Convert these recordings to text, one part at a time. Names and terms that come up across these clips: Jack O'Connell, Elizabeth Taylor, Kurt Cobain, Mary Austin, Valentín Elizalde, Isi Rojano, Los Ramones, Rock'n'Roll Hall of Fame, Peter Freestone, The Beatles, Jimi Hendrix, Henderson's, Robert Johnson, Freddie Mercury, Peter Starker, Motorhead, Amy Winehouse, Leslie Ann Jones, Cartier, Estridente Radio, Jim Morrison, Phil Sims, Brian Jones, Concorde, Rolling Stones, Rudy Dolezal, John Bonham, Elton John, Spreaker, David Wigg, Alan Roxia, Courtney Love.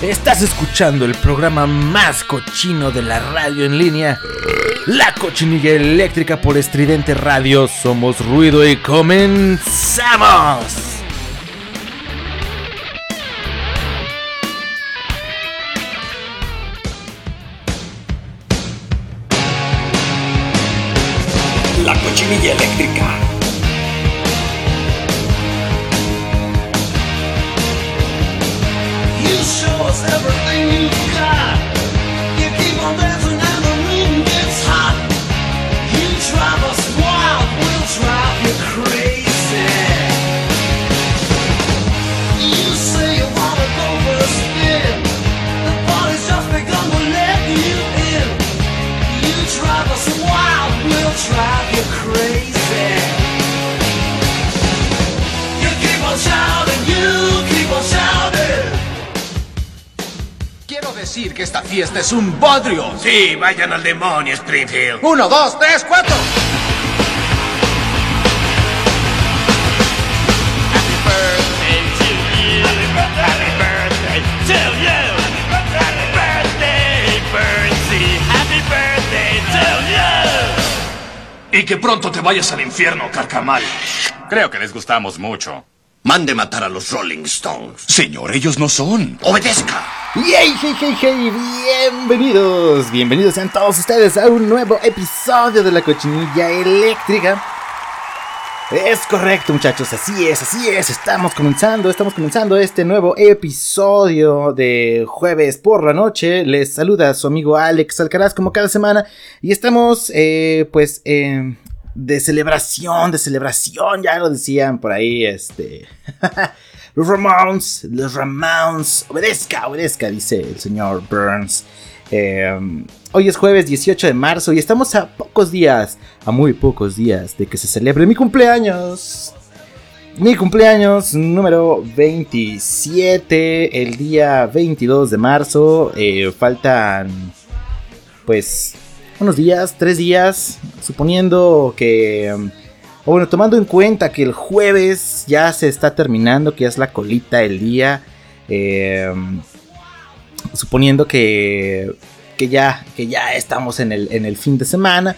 Estás escuchando el programa más cochino de la radio en línea, La Cochinilla Eléctrica por Estridente Radio. Somos ruido y comenzamos. La Cochinilla Eléctrica. Everything you've got, you keep on dancing and the wind gets hot. You drive us wild, we'll drive you crazy. You say you wanna go for a spin, the party's just begun, we'll let you in. You drive us wild, we'll drive you crazy. You keep on shouting, you keep on shouting. Quiero decir que esta fiesta es un bodrio. Sí, vayan al demonio, Springfield. 1, 2, 3, 4. Happy birthday to you. Happy birthday to you. Happy birthday, Bertie. Happy birthday to you. Y que pronto te vayas al infierno, carcamal. Creo que les gustamos mucho. Mande matar a los Rolling Stones. Señor, ellos no son. ¡Obedezca! ¡Yay! ¡Hey, hey, hey! Bienvenidos. Bienvenidos sean todos ustedes a un nuevo episodio de La Cochinilla Eléctrica. Es correcto, muchachos. Así es. Estamos comenzando este nuevo episodio de jueves por la noche. Les saluda su amigo Alex Alcaraz como cada semana. Y estamos, de celebración, ya lo decían por ahí, Los Ramones, obedezca, dice el señor Burns. Hoy es jueves 18 de marzo y estamos a muy pocos días de que se celebre mi cumpleaños. Mi cumpleaños número 27, el día 22 de marzo, faltan pues... unos días, 3 días, suponiendo que... o bueno, tomando en cuenta que el jueves ya se está terminando, que ya es la colita del día. Suponiendo que ya estamos en el fin de semana.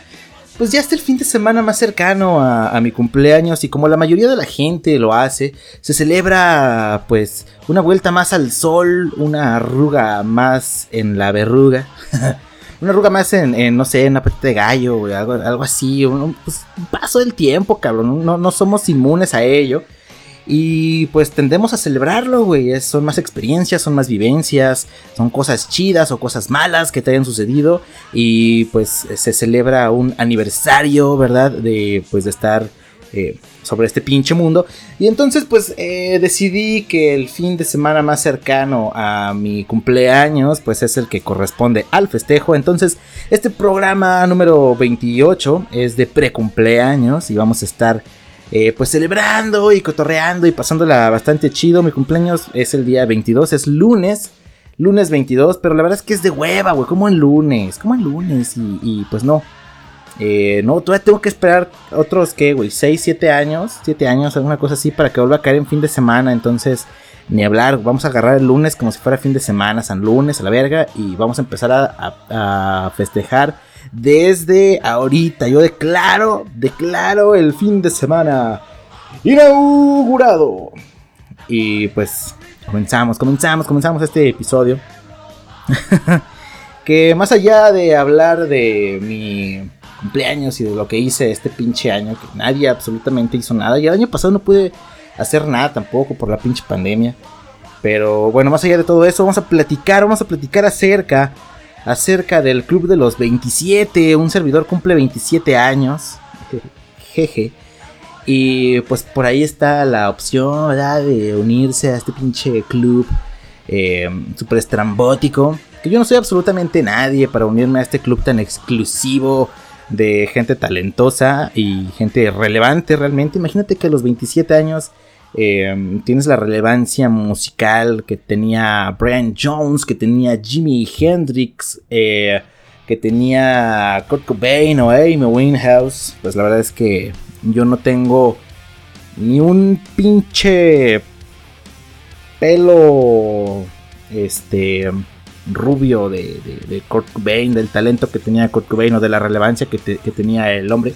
Pues ya está el fin de semana más cercano a mi cumpleaños. Y como la mayoría de la gente lo hace, se celebra pues una vuelta más al sol, una arruga más en la verruga. Una arruga más en no sé, una patita de gallo, güey, algo así. Pues, un paso del tiempo, cabrón. No somos inmunes a ello. Y pues tendemos a celebrarlo, güey. Son más experiencias, son más vivencias. Son cosas chidas o cosas malas que te hayan sucedido. Y pues se celebra un aniversario, ¿verdad? De estar sobre este pinche mundo. Y entonces pues decidí que el fin de semana más cercano a mi cumpleaños pues es el que corresponde al festejo. Entonces este programa número 28 es de precumpleaños y vamos a estar pues celebrando y cotorreando y pasándola bastante chido. Mi cumpleaños es el día 22, es lunes 22, pero la verdad es que es de hueva, güey, como en lunes y pues no. No, todavía tengo que esperar otros, ¿qué, güey? 7 años, alguna cosa así, para que vuelva a caer en fin de semana. Entonces, ni hablar, vamos a agarrar el lunes como si fuera fin de semana, San Lunes, a la verga. Y vamos a empezar a festejar desde ahorita. Yo declaro el fin de semana inaugurado. Y pues, comenzamos este episodio. Que más allá de hablar de mi... cumpleaños y de lo que hice este pinche año, que nadie absolutamente hizo nada, y el año pasado no pude hacer nada tampoco por la pinche pandemia, pero bueno, más allá de todo eso, vamos a platicar acerca del Club de los 27, un servidor cumple 27 años, jeje, y pues por ahí está la opción, ¿verdad?, de unirse a este pinche club super estrambótico, que yo no soy absolutamente nadie para unirme a este club tan exclusivo de gente talentosa y gente relevante realmente. Imagínate que a los 27 años tienes la relevancia musical que tenía Brian Jones, que tenía Jimi Hendrix, que tenía Kurt Cobain o Amy Winehouse, pues la verdad es que yo no tengo ni un pinche pelo rubio de Kurt Cobain, del talento que tenía Kurt Cobain o de la relevancia que tenía el hombre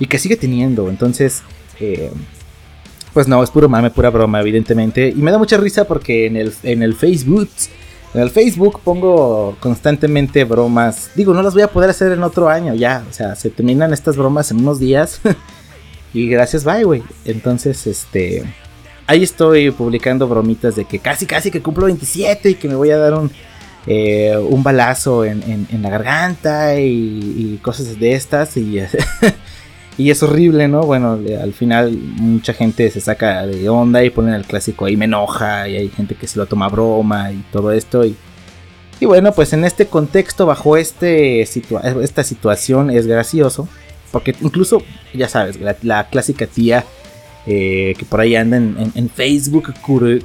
y que sigue teniendo. Entonces, pues no, es puro mame, pura broma, evidentemente. Y me da mucha risa porque en el Facebook pongo constantemente bromas. Digo, no las voy a poder hacer en otro año ya. O sea, se terminan estas bromas en unos días. Y gracias, bye, güey. Entonces, ahí estoy publicando bromitas de que casi que cumplo 27 y que me voy a dar un balazo en la garganta y cosas de estas. Y, y es horrible, ¿no? Bueno, al final mucha gente se saca de onda y ponen el clásico ahí me enoja, y hay gente que se lo toma a broma y todo esto. Y bueno, pues en este contexto, bajo esta situación es gracioso. Porque incluso, ya sabes, la clásica tía que por ahí anda en Facebook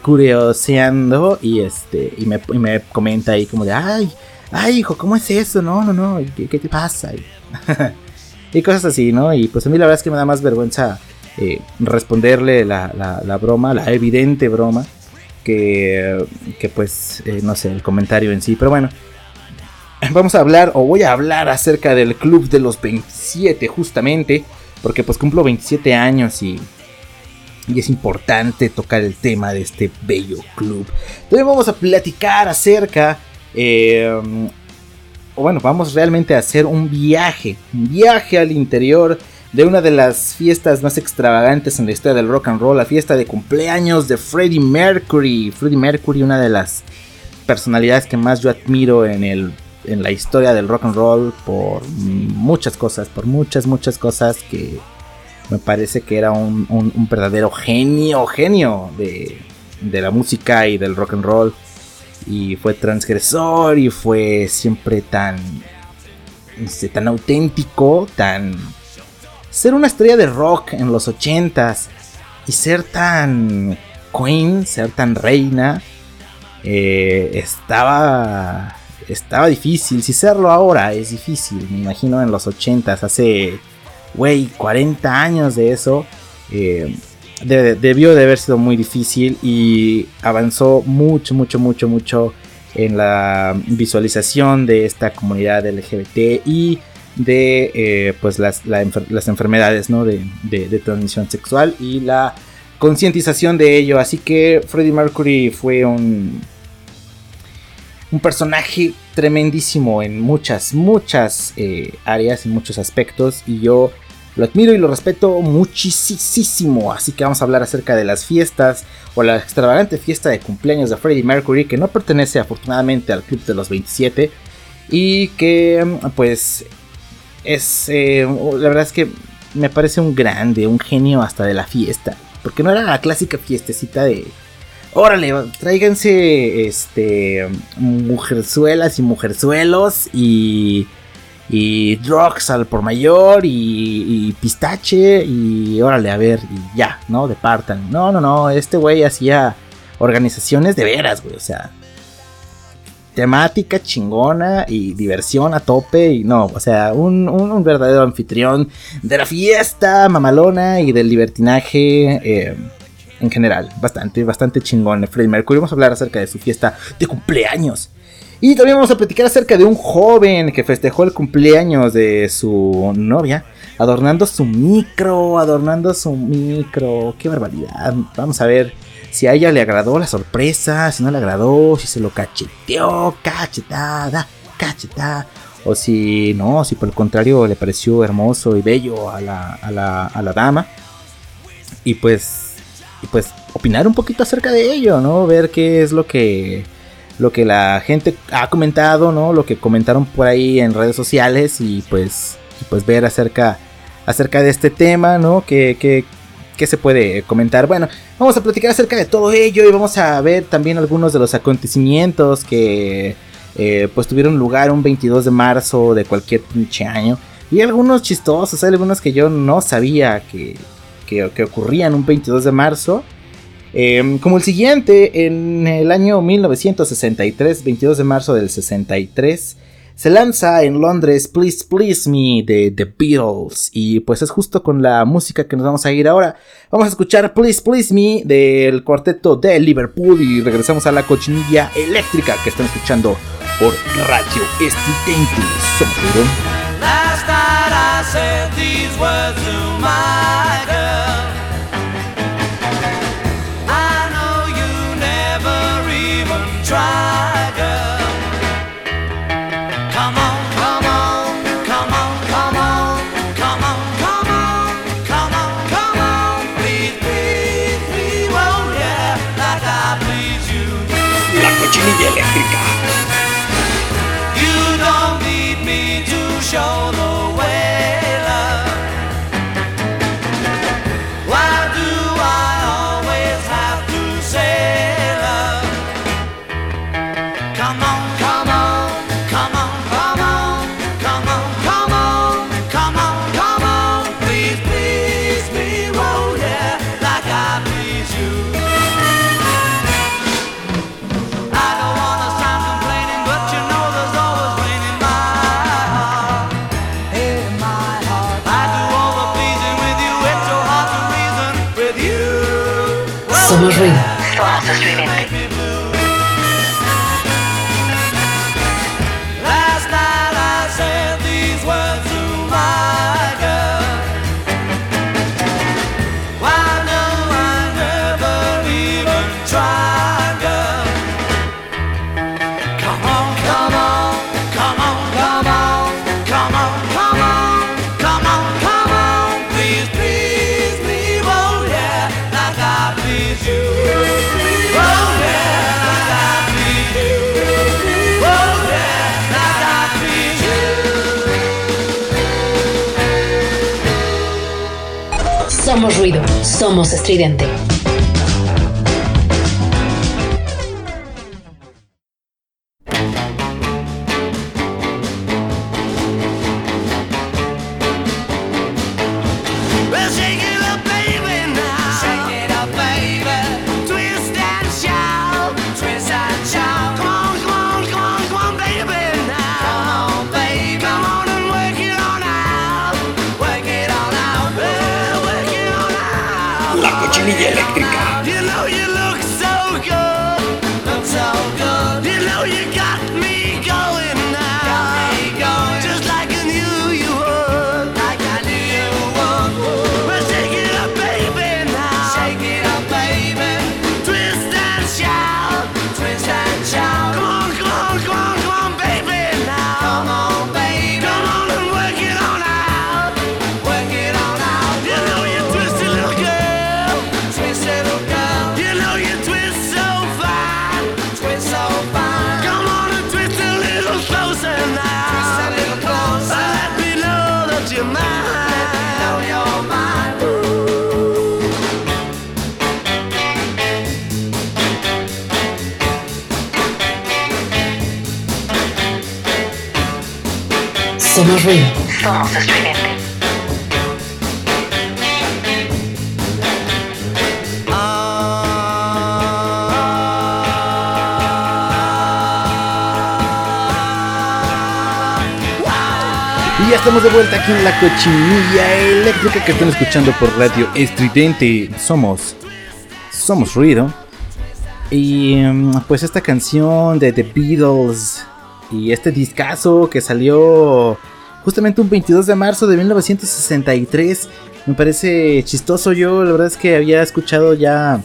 curioseando y me comenta ahí como de ay hijo, ¿cómo es eso? No, ¿qué te pasa? Y cosas así, ¿no? Y pues a mí la verdad es que me da más vergüenza responderle la broma, la evidente broma, que pues, no sé, el comentario en sí. Pero bueno, vamos a hablar, o voy a hablar acerca del Club de los 27, justamente, porque pues cumplo 27 años y es importante tocar el tema de este bello club. Entonces vamos a platicar acerca... vamos realmente a hacer un viaje al interior de una de las fiestas más extravagantes en la historia del rock and roll, la fiesta de cumpleaños de Freddie Mercury. Freddie Mercury, una de las personalidades que más yo admiro en la historia del rock and roll por muchas cosas, por muchas cosas que me parece que era un verdadero genio de la música y del rock and roll. Y fue transgresor y fue siempre tan auténtico, tan... Ser una estrella de rock en los 80s y ser tan queen, ser tan reina, estaba difícil. Si serlo ahora es difícil, me imagino en los 80s, hace, 40 años de eso... Debió de haber sido muy difícil y avanzó mucho en la visualización de esta comunidad LGBT y de pues las enfermedades, ¿no? de transmisión sexual y la concientización de ello. Así que Freddie Mercury fue un personaje tremendísimo en muchas áreas, en muchos aspectos, y yo lo admiro y lo respeto muchísimo. Así que vamos a hablar acerca de las fiestas o la extravagante fiesta de cumpleaños de Freddie Mercury, que no pertenece afortunadamente al Club de los 27 y que pues es, la verdad es que me parece un grande, un genio hasta de la fiesta, porque no era la clásica fiestecita de órale, tráiganse mujerzuelas y mujerzuelos y drugs al por mayor y pistache y órale, a ver, y ya, ¿no? Departan. No, este güey hacía organizaciones de veras, güey, o sea, temática chingona y diversión a tope y no, o sea, un verdadero anfitrión de la fiesta mamalona y del libertinaje en general. Bastante chingón Freddie Mercury. Vamos a hablar acerca de su fiesta de cumpleaños. Y también vamos a platicar acerca de un joven que festejó el cumpleaños de su novia, adornando su micro, qué barbaridad. Vamos a ver si a ella le agradó la sorpresa, si no le agradó, si se lo cacheteó, cachetada, o si no, si por el contrario le pareció hermoso y bello a la dama. Y pues opinar un poquito acerca de ello, ¿no? Ver qué es lo que la gente ha comentado, ¿no? Lo que comentaron por ahí en redes sociales y pues ver acerca de este tema, ¿no? ¿Qué se puede comentar? Bueno, vamos a platicar acerca de todo ello y vamos a ver también algunos de los acontecimientos que pues tuvieron lugar un 22 de marzo de cualquier pinche año. Y algunos chistosos, algunos que yo no sabía que ocurrían un 22 de marzo. Como el siguiente, en el año 1963, 22 de marzo del 63, se lanza en Londres Please Please Me de The Beatles, y pues es justo con la música que nos vamos a ir ahora. Vamos a escuchar Please Please Me del cuarteto de Liverpool y regresamos a La Cochinilla Eléctrica que están escuchando por Radio Student. Last night I said these words to my girl. I know you never even tried. Show the way, love. Why do I always have to say love? Come on, come on, come on, come on, come on, come on, come on, come on. Please please me, oh yeah, like I please you. I don't wanna sound complaining, but you know there's always rain in my somos ruido. Somos estridente. Somos ruido, somos estridente. Somos ruido. Somos estridente. Y ya estamos de vuelta aquí en La Cochinilla Eléctrica que están escuchando por Radio Estridente. Somos ruido. Y pues esta canción de The Beatles y este discazo que salió justamente un 22 de marzo de 1963. Me parece chistoso. Yo la verdad es que había escuchado ya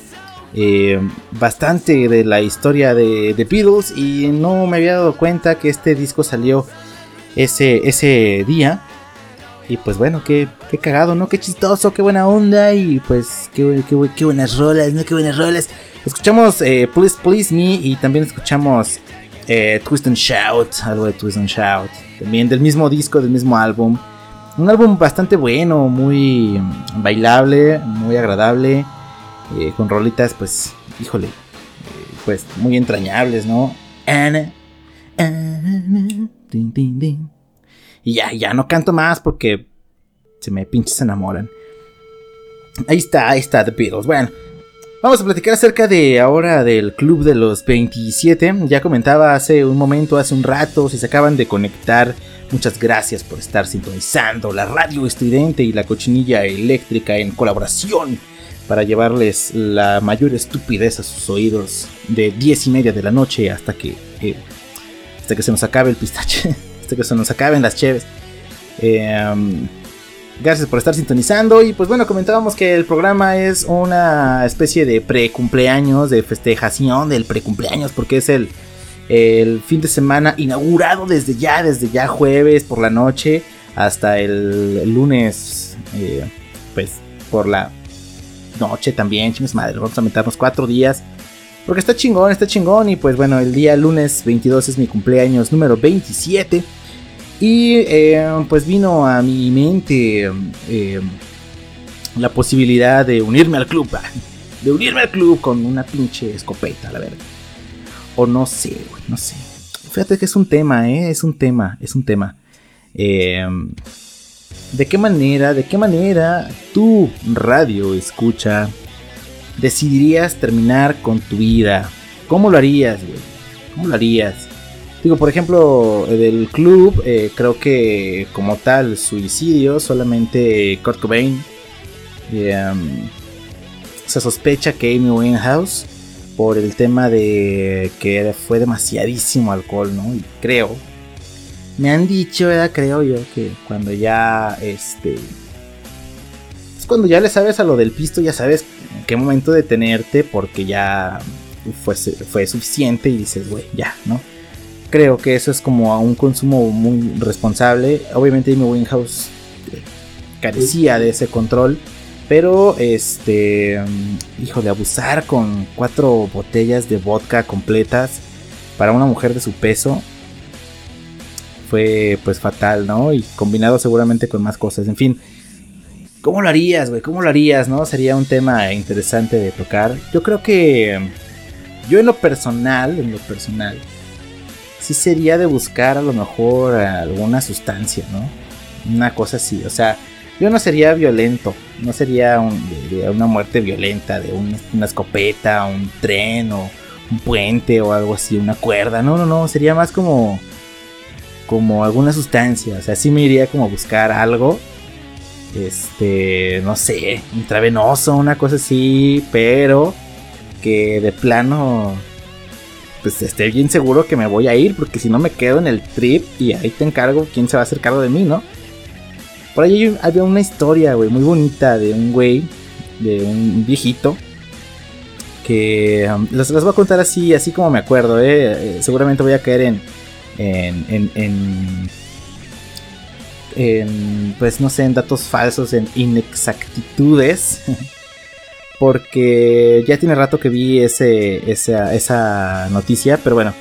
bastante de la historia de The Beatles y no me había dado cuenta que este disco salió ese día. Y pues bueno, qué cagado, ¿no? Qué chistoso, qué buena onda. Y pues qué buenas rolas, ¿no? Qué buenas rolas. Escuchamos Please Please Me y también escuchamos Twist and Shout, algo de Twist and Shout, también del mismo disco, del mismo álbum. Un álbum bastante bueno, muy bailable, muy agradable, con rolitas, pues, híjole, pues muy entrañables, ¿no? Y ya no canto más porque se me pinches enamoran. Ahí está The Beatles. Bueno, Vamos a platicar acerca de ahora del Club de los 27. Ya comentaba hace un rato, si se acaban de conectar, muchas gracias por estar sintonizando la Radio Estridente y la Cochinilla Eléctrica en colaboración para llevarles la mayor estupidez a sus oídos de 10:30 de la noche hasta que se nos acabe el pistache, hasta que se nos acaben las cheves. Gracias por estar sintonizando. Y pues bueno, comentábamos que el programa es una especie de precumpleaños, de festejación del precumpleaños, porque es el fin de semana inaugurado desde ya jueves por la noche hasta el lunes, pues por la noche también, chingas madre, vamos a meternos 4 días. Porque está chingón. Y pues bueno, el día lunes 22 es mi cumpleaños número 27. Y pues vino a mi mente la posibilidad de unirme al club. De unirme al club con una pinche escopeta, la verdad. O no sé, güey, no sé. Fíjate que es un tema, es un tema. ¿De qué manera tu radio escucha decidirías terminar con tu vida? ¿Cómo lo harías, güey? ¿Cómo lo harías? Digo, por ejemplo, del club, creo que como tal, suicidio, solamente Kurt Cobain. Se sospecha que Amy Winehouse, por el tema de que fue demasiadísimo alcohol, ¿no? Y creo, me han dicho, creo yo, que cuando ya, es cuando ya le sabes a lo del pisto, ya sabes en qué momento detenerte, porque ya fue suficiente y dices, güey, ya, ¿no? Creo que eso es como a un consumo muy responsable. Obviamente Amy Winehouse carecía de ese control, pero hijo de abusar con 4 botellas de vodka completas para una mujer de su peso fue pues fatal, ¿no? Y combinado seguramente con más cosas, en fin. ¿Cómo lo harías, güey? ¿Cómo lo harías, no? Sería un tema interesante de tocar. Yo creo que yo en lo personal sí sería de buscar a lo mejor alguna sustancia, ¿no? Una cosa así, o sea, yo no sería violento, no sería una muerte violenta, de una escopeta, un tren o un puente o algo así, una cuerda, no, sería más como alguna sustancia, o sea, sí me iría como a buscar algo, no sé, intravenoso, una cosa así, pero que de plano... pues esté bien seguro que me voy a ir, porque si no me quedo en el trip y ahí te encargo quién se va a hacer cargo de mí, ¿no? Por ahí había una historia, güey, muy bonita de un viejito, que las voy a contar así como me acuerdo, seguramente voy a caer en pues no sé, en datos falsos, en inexactitudes. Porque ya tiene rato que vi esa noticia. Pero bueno,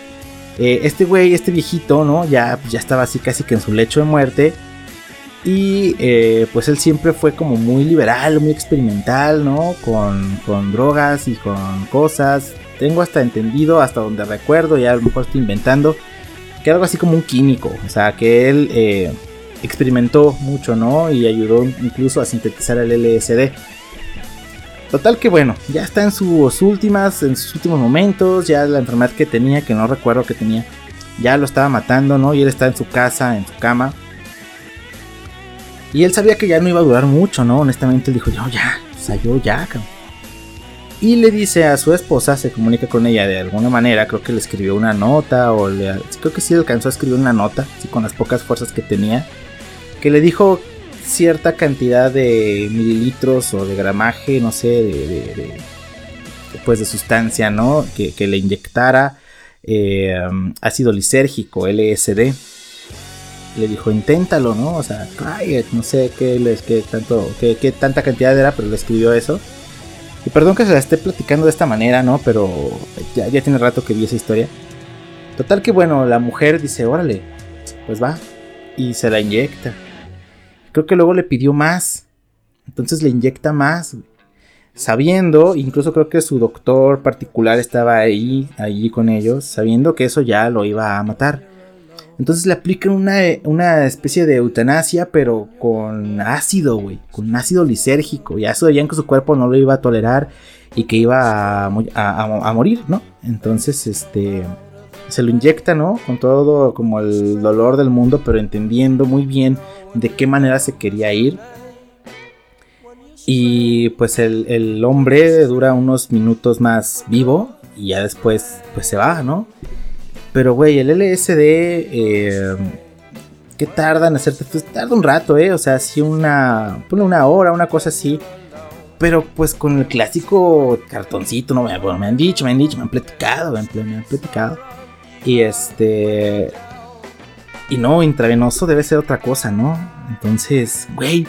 este viejito, ¿no? Ya estaba así casi que en su lecho de muerte. Y pues él siempre fue como muy liberal, muy experimental, ¿no? Con drogas y con cosas. Tengo hasta entendido, hasta donde recuerdo, ya a lo mejor estoy inventando, que algo así como un químico. O sea, que él experimentó mucho, ¿no? Y ayudó incluso a sintetizar el LSD. Total que bueno, ya está en sus últimos momentos, ya la enfermedad que tenía, que no recuerdo que tenía, ya lo estaba matando, ¿no? Y él está en su casa, en su cama. Y él sabía que ya no iba a durar mucho, ¿no? Honestamente él dijo, yo ya, cabrón. Y le dice a su esposa, se comunica con ella de alguna manera, creo que le escribió una nota, creo que sí alcanzó a escribir una nota, sí, con las pocas fuerzas que tenía, que le dijo... cierta cantidad de mililitros o de gramaje, no sé, pues de sustancia, ¿no? Que le inyectara ácido lisérgico, LSD. Le dijo, inténtalo, ¿no? O sea, try it, no sé qué tanta cantidad era, pero le escribió eso. Y perdón que se la esté platicando de esta manera, ¿no? Pero ya tiene rato que vi esa historia. Total que bueno, la mujer dice, órale, pues va, y se la inyecta. Creo que luego le pidió más, entonces le inyecta más, sabiendo, incluso creo que su doctor particular estaba ahí con ellos, sabiendo que eso ya lo iba a matar. Entonces le aplican una especie de eutanasia, pero con ácido lisérgico, ya sabían que su cuerpo no lo iba a tolerar y que iba a morir, ¿no? Entonces, se lo inyecta, ¿no? Con todo como el dolor del mundo, pero entendiendo muy bien de qué manera se quería ir. Y pues el hombre dura unos minutos más vivo y ya después pues se va, ¿no? Pero güey, el LSD, ¿qué tarda en hacerte? Pues tarda un rato, o sea, sí una hora, una cosa así. Pero pues con el clásico cartoncito, no, bueno, me han platicado, Y y no, intravenoso debe ser otra cosa, ¿no? Entonces, güey.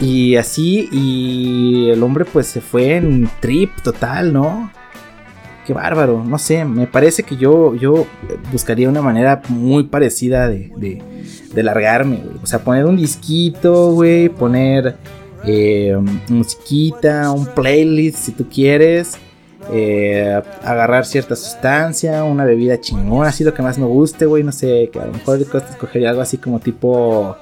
Y así, y el hombre pues se fue en trip total, ¿no? Qué bárbaro, no sé, me parece que yo buscaría una manera muy parecida de largarme, güey. O sea, poner un disquito, güey, poner musiquita, un playlist si tú quieres, agarrar cierta sustancia, una bebida chingona, así lo que más me guste, güey, no sé, que a lo mejor escogería algo así como tipo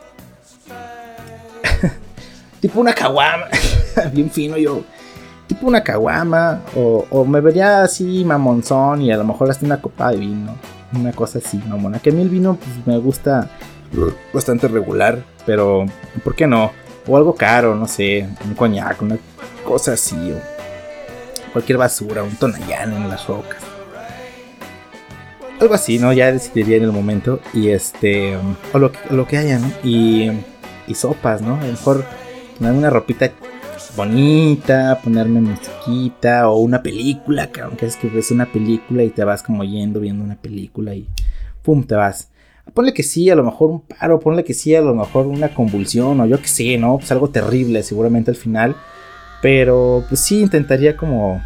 una caguama, bien fino yo. Tipo una caguama, o me vería así mamonzón y a lo mejor hasta una copa de vino, una cosa así mamona, que a mí el vino pues me gusta bastante regular, pero ¿por qué no? O algo caro, no sé, un coñac, una cosa así, o cualquier basura, un tonallán en las rocas, algo así, ¿no? Ya decidiría en el momento, y o lo que haya, ¿no? Y sopas, ¿no? A lo mejor ponerme una ropita bonita, ponerme musiquita o una película, que aunque es que ves una película y te vas como viendo una película y pum, te vas. Ponle que sí, a lo mejor un paro, ponle que sí, a lo mejor una convulsión o yo que sé, ¿no? Pues algo terrible seguramente al final, pero pues sí, intentaría como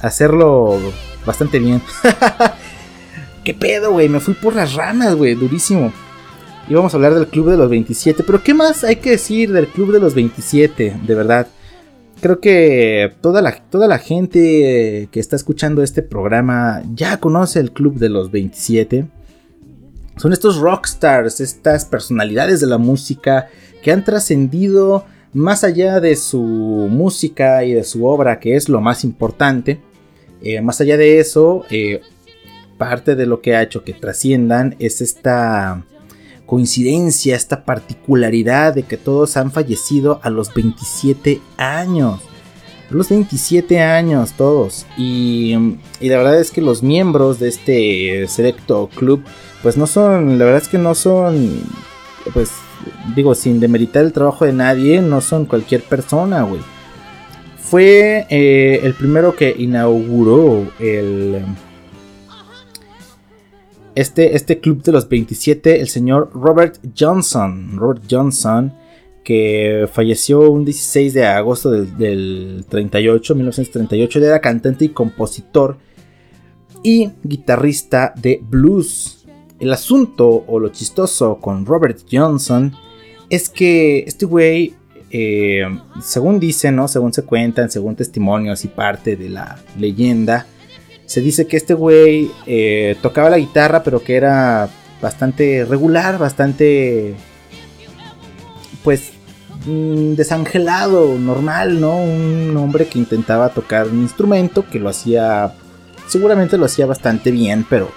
hacerlo bastante bien. ¿Qué pedo, güey? Me fui por las ramas, güey, durísimo. Y vamos a hablar del Club de los 27. Pero ¿qué más hay que decir del Club de los 27? De verdad. Creo que toda la gente que está escuchando este programa ya conoce el Club de los 27. Son estos rockstars, estas personalidades de la música que han trascendido más allá de su música y de su obra, que es lo más importante. Más allá de eso, parte de lo que ha hecho que trasciendan es esta coincidencia, esta particularidad de que todos han fallecido a los 27 años. A los 27 años todos. Y la verdad es que los miembros de este selecto club, pues no son, la verdad es que no son, pues digo, sin demeritar el trabajo de nadie, no son cualquier persona, güey. Fue el primero que inauguró este club de los 27, el señor Robert Johnson, que falleció un 16 de agosto del 1938, él era cantante y compositor y guitarrista de blues. El asunto o lo chistoso con Robert Johnson es que este güey, según dicen, ¿no? Según se cuentan, según testimonios y parte de la leyenda, se dice que este güey tocaba la guitarra, pero que era bastante regular, bastante, pues, desangelado, normal, ¿no? Un hombre que intentaba tocar un instrumento, que lo hacía, seguramente lo hacía bastante bien, pero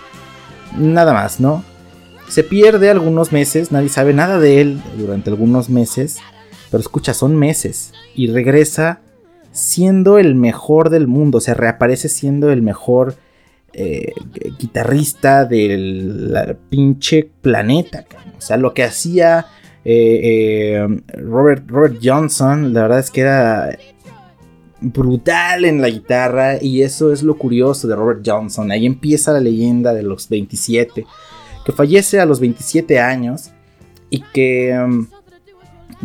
nada más, ¿no? Se pierde algunos meses, nadie sabe nada de él durante algunos meses, pero escucha, son meses, y regresa siendo el mejor del mundo. O sea, reaparece siendo el mejor guitarrista del pinche planeta. O sea, lo que hacía Robert Johnson, la verdad es que era brutal en la guitarra. Y eso es lo curioso de Robert Johnson. Ahí empieza la leyenda de los 27. Que fallece a los 27 años. Y que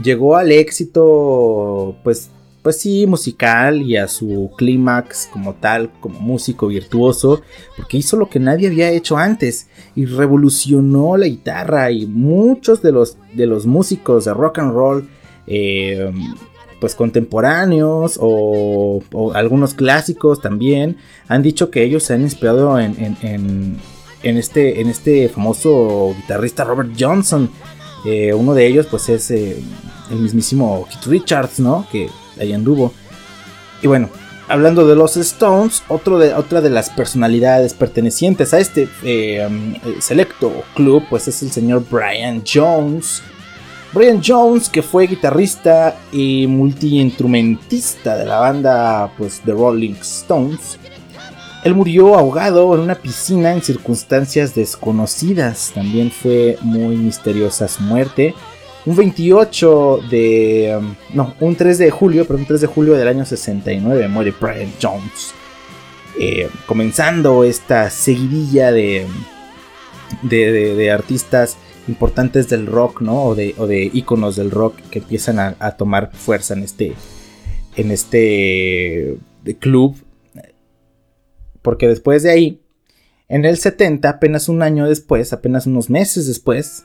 llegó al éxito, pues sí, musical, y a su clímax como tal, como músico virtuoso, porque hizo lo que nadie había hecho antes y revolucionó la guitarra, y muchos de los músicos de rock and roll pues contemporáneos o algunos clásicos también han dicho que ellos se han inspirado en este famoso guitarrista Robert Johnson. Uno de ellos pues es el mismísimo Keith Richards, ¿no? Que ahí anduvo. Y bueno, Hablando de los Stones, otra de las personalidades pertenecientes a este selecto club, pues es el señor Brian Jones. Brian Jones, que fue guitarrista y multiinstrumentista de la banda, pues, The Rolling Stones. Él murió ahogado en una piscina en circunstancias desconocidas. También fue muy misteriosa su muerte. Un 3 de julio del año 69 muere Brian Jones. Comenzando esta seguidilla de artistas importantes del rock, ¿no? O de íconos del rock que empiezan a tomar fuerza en este club. Porque después de ahí, en el 70, apenas unos meses después,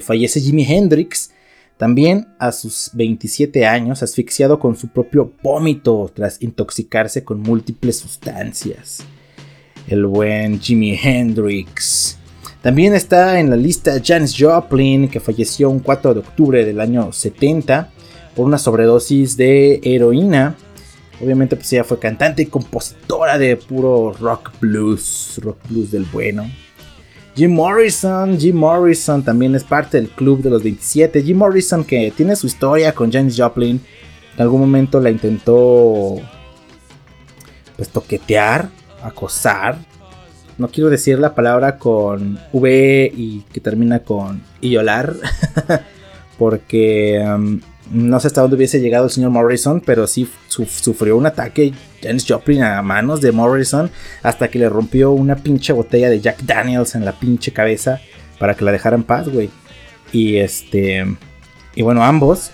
fallece Jimi Hendrix, también a sus 27 años, asfixiado con su propio vómito tras intoxicarse con múltiples sustancias. El buen Jimi Hendrix. También está en la lista Janis Joplin, que falleció un 4 de octubre del año 70 por una sobredosis de heroína. Obviamente, pues ella fue cantante y compositora de puro rock blues del bueno. Jim Morrison también es parte del club de los 27. Jim Morrison, que tiene su historia con Janis Joplin, en algún momento la intentó, pues, toquetear, acosar. No quiero decir la palabra con V y que termina con iolar, porque no sé hasta dónde hubiese llegado el señor Morrison, pero sí sufrió un ataque Janis Joplin a manos de Morrison, hasta que le rompió una pinche botella de Jack Daniels en la pinche cabeza para que la dejara en paz, güey. Y bueno, ambos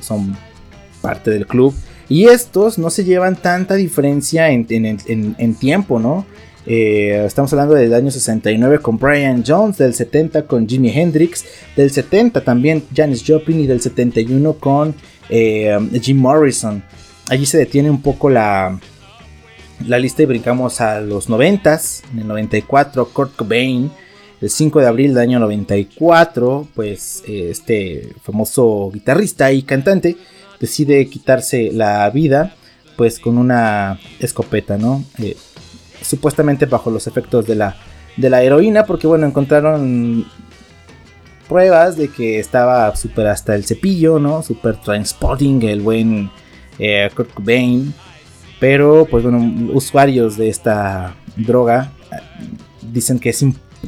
son parte del club, y estos no se llevan tanta diferencia en tiempo, ¿no? Estamos hablando del año 69 con Brian Jones, del 70 con Jimi Hendrix, del 70 también Janis Joplin y del 71 con Jim Morrison. Allí se detiene un poco la lista y brincamos a los 90s. En el 94, Kurt Cobain. El 5 de abril del año 94, pues este famoso guitarrista y cantante decide quitarse la vida, pues con una escopeta, ¿no? Supuestamente bajo los efectos de la heroína, porque bueno, encontraron pruebas de que estaba súper hasta el cepillo, ¿no? Súper Trainspotting el buen Kurt Cobain, pero pues bueno, usuarios de esta droga dicen que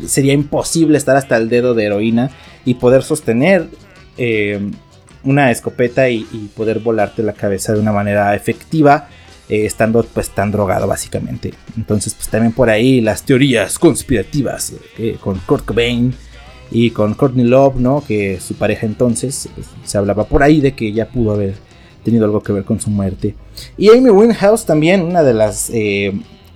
sería imposible estar hasta el dedo de heroína y poder sostener una escopeta y poder volarte la cabeza de una manera efectiva, estando pues tan drogado básicamente. Entonces pues también por ahí las teorías conspirativas con Kurt Cobain y con Courtney Love, ¿no? Que su pareja entonces, pues, se hablaba por ahí de que ya pudo haber tenido algo que ver con su muerte. Y Amy Winehouse también, una de las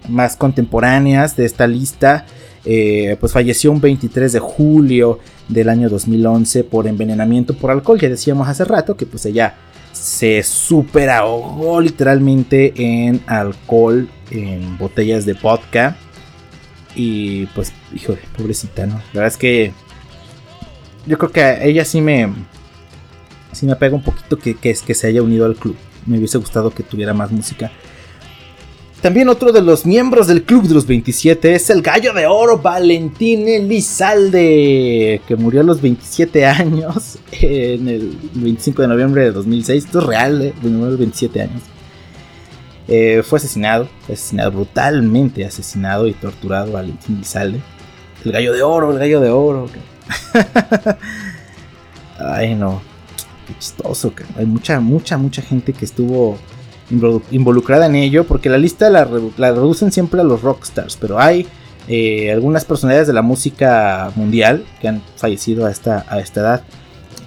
más contemporáneas de esta lista, pues falleció un 23 de julio del año 2011 por envenenamiento por alcohol. Ya decíamos hace rato que pues ella se super ahogó literalmente en alcohol, en botellas de vodka. Y pues, híjole, pobrecita, ¿no? La verdad es que yo creo que a ella sí me pega un poquito que se haya unido al club. Me hubiese gustado que tuviera más música. También otro de los miembros del club de los 27 es el gallo de oro Valentín Elizalde, que murió a los 27 años, en el 25 de noviembre de 2006, esto es real, murió a los 27 años. Fue asesinado, brutalmente asesinado y torturado Valentín Elizalde, el gallo de oro. Ay no, qué chistoso, que hay mucha gente que estuvo involucrada en ello, porque la lista la reducen siempre a los rockstars, pero hay algunas personalidades de la música mundial que han fallecido a esta edad.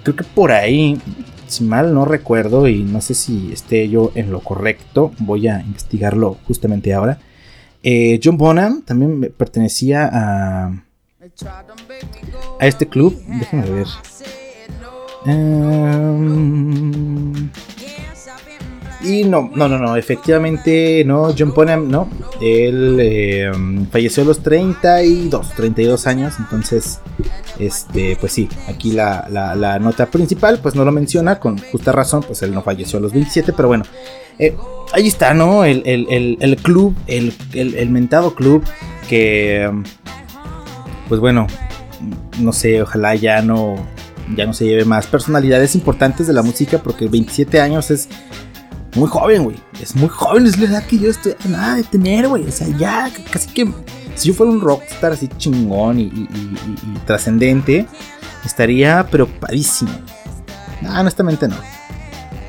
Creo que por ahí, si mal no recuerdo y no sé si esté yo en lo correcto, voy a investigarlo justamente ahora, John Bonham también pertenecía a este club. Déjenme ver. Y no, efectivamente no, John Bonham no, él falleció a los 32 años, entonces pues sí, aquí la nota principal pues no lo menciona, con justa razón, pues él no falleció a los 27, pero bueno, ahí está, ¿no? El club, el mentado club que, pues bueno, no sé, ojalá ya no se lleve más personalidades importantes de la música, porque 27 años es muy joven, güey. Es muy joven, es la edad que yo estoy a nada de tener, güey. O sea, ya, casi que si yo fuera un rockstar así chingón y trascendente, estaría preocupadísimo. No, honestamente no.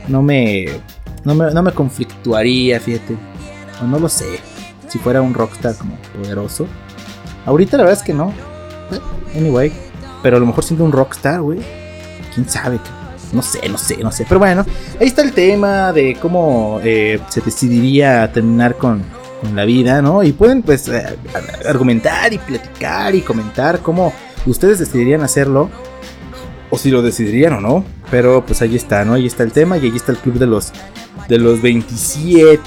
No me conflictuaría, fíjate. O no lo sé. Si fuera un rockstar como poderoso. Ahorita la verdad es que no. Anyway. Pero a lo mejor siendo un rockstar, güey. ¿Quién sabe? No sé. Pero bueno, ahí está el tema de cómo se decidiría terminar con la vida, ¿no? Y pueden, pues, argumentar y platicar y comentar cómo ustedes decidirían hacerlo. O si lo decidirían o no. Pero pues ahí está, ¿no? Ahí está el tema y ahí está el club de los 27.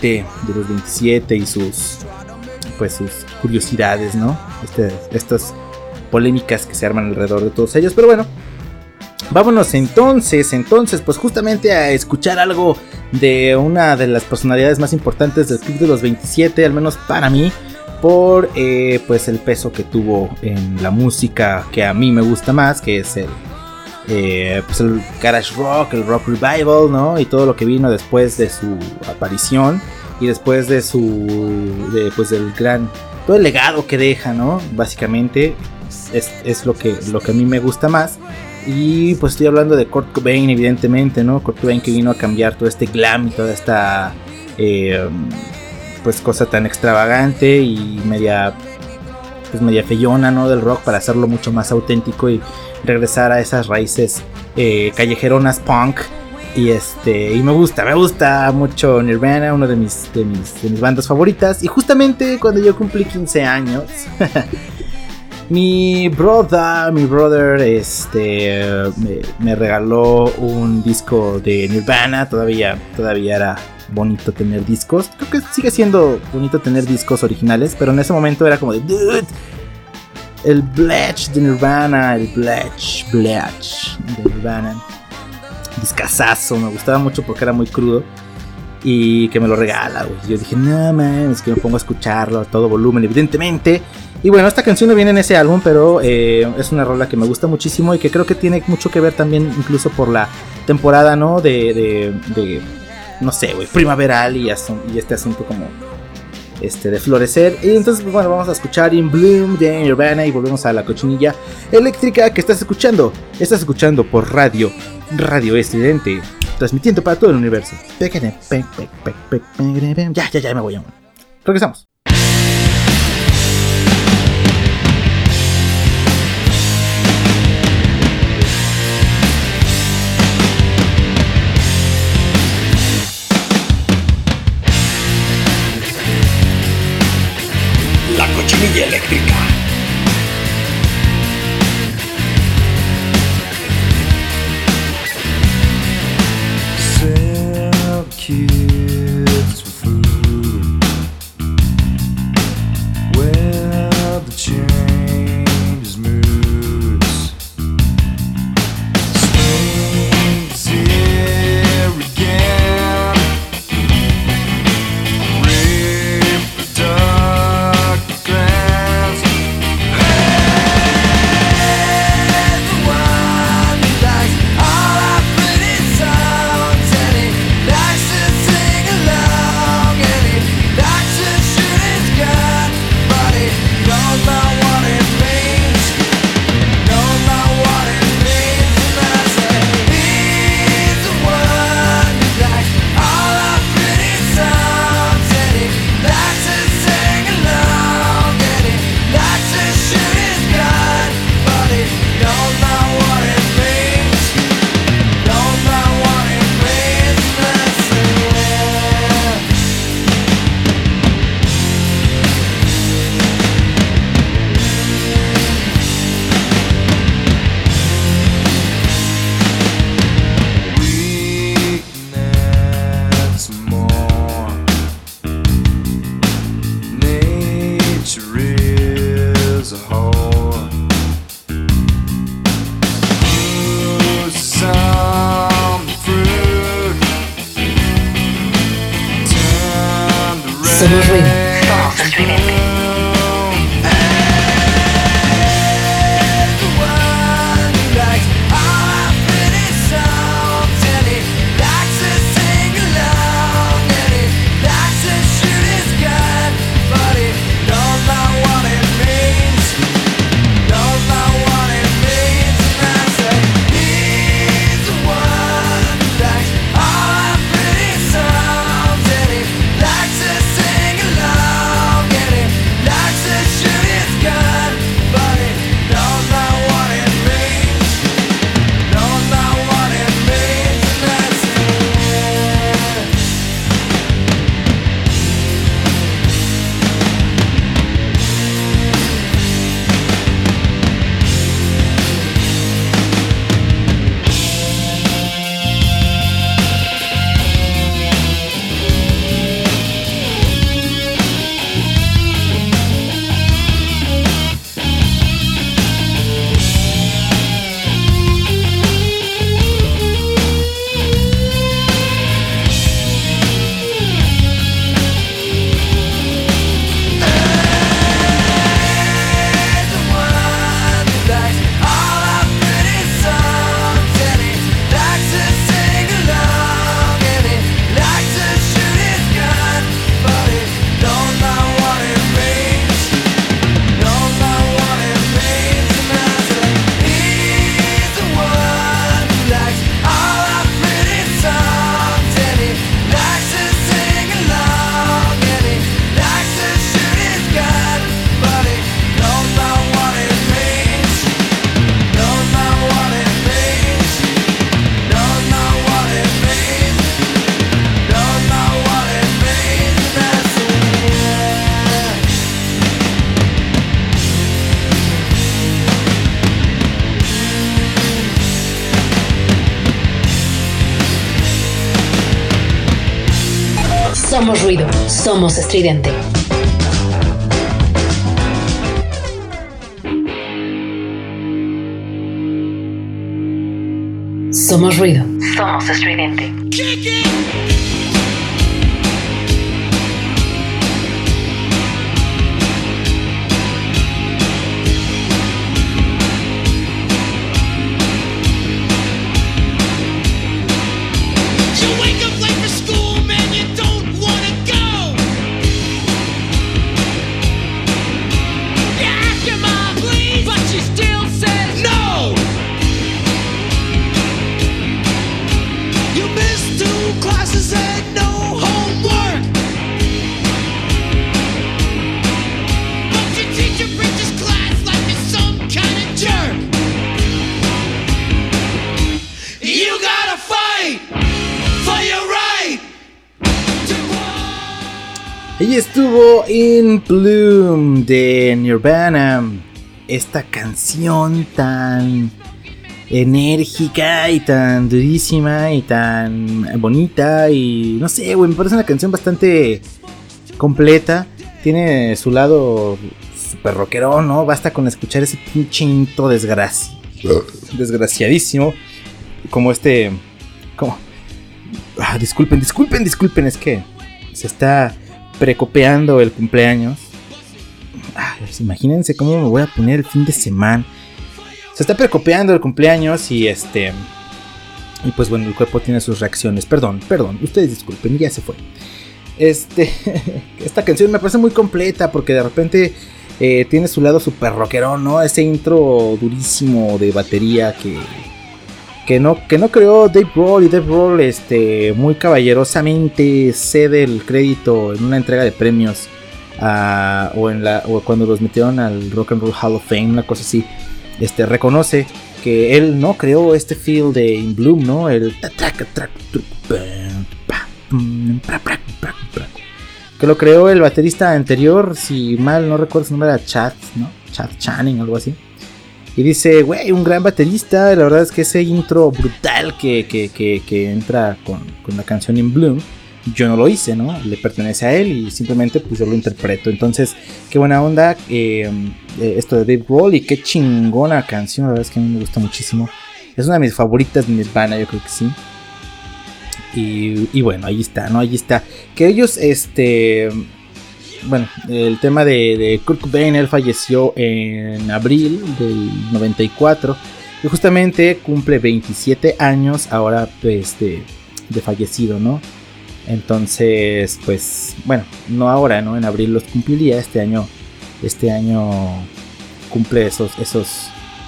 De los 27 y sus curiosidades, ¿no? Estas polémicas que se arman alrededor de todos ellos. Pero bueno, vámonos entonces pues justamente a escuchar algo de una de las personalidades más importantes del club de los 27, al menos para mí, por pues el peso que tuvo en la música que a mí me gusta más, que es el garage rock, el rock revival, ¿no? Y todo lo que vino después de su aparición y después de todo el legado que deja, ¿no? Básicamente es lo que a mí me gusta más. Y pues estoy hablando de Kurt Cobain, evidentemente, ¿no? Kurt Cobain, que vino a cambiar todo este glam y toda esta pues cosa tan extravagante y media feyona, ¿no? Del rock, para hacerlo mucho más auténtico y regresar a esas raíces callejeronas punk. Y y me gusta mucho Nirvana, uno de mis bandas favoritas. Y justamente cuando yo cumplí 15 años, mi brother, me regaló un disco de Nirvana. Todavía era bonito tener discos. Creo que sigue siendo bonito tener discos originales, pero en ese momento era como de dude, el Bleach de Nirvana, discazazo. Me gustaba mucho porque era muy crudo. Y que me lo regala, güey. Yo dije, no mames, que me pongo a escucharlo a todo volumen, evidentemente. Y bueno, esta canción no viene en ese álbum, pero es una rola que me gusta muchísimo y que creo que tiene mucho que ver también, incluso por la temporada, ¿no? De no sé, güey, primaveral y este asunto como de florecer. Y entonces, pues, bueno, vamos a escuchar In Bloom de Nirvana y volvemos a La Cochinilla Eléctrica, que estás escuchando por Radio Estridente, transmitiendo para todo el universo. Ya me voy. Regresamos. La Cochinilla Eléctrica. Kids for food. Somos ruido. Somos estridente. Somos ruido, somos estridente. Somos ruido, somos estridente. Estuvo In Bloom de Nirvana, esta canción tan enérgica y tan durísima y tan bonita y no sé, güey, me parece una canción bastante completa, tiene su lado super rockerón, ¿no? Basta con escuchar ese pinche intro desgraciadísimo, como este, como... Ah, disculpen, es que se está... precopeando el cumpleaños. Ay, pues imagínense cómo me voy a poner el fin de semana. Se está precopeando el cumpleaños y y pues bueno, el cuerpo tiene sus reacciones. Perdón, ustedes disculpen, ya se fue. Esta canción me parece muy completa porque de repente tiene su lado super rockerón, ¿no? Ese intro durísimo de batería que no creó Dave Grohl, y Dave Grohl muy caballerosamente cede el crédito en una entrega de premios o cuando los metieron al Rock'n'Roll Hall of Fame, una cosa así. Reconoce que él no creó este feel de In Bloom, ¿no? El que lo creó el baterista anterior, si mal no recuerdo su nombre era Chad, ¿no? Chad Channing, algo así. Y dice, güey, un gran baterista. La verdad es que ese intro brutal que entra con la canción In Bloom, yo no lo hice, ¿no? Le pertenece a él y simplemente pues yo lo interpreto. Entonces, qué buena onda esto de Dave Grohl y qué chingona canción. La verdad es que a mí me gusta muchísimo. Es una de mis favoritas de Nirvana, yo creo que sí. Y bueno, ahí está, ¿no? Ahí está. Que ellos bueno, el tema de Kurt Cobain, él falleció en abril del 94 y justamente cumple 27 años ahora, pues, de fallecido, ¿no? Entonces, pues, bueno, no ahora, ¿no? En abril los cumpliría, este año cumple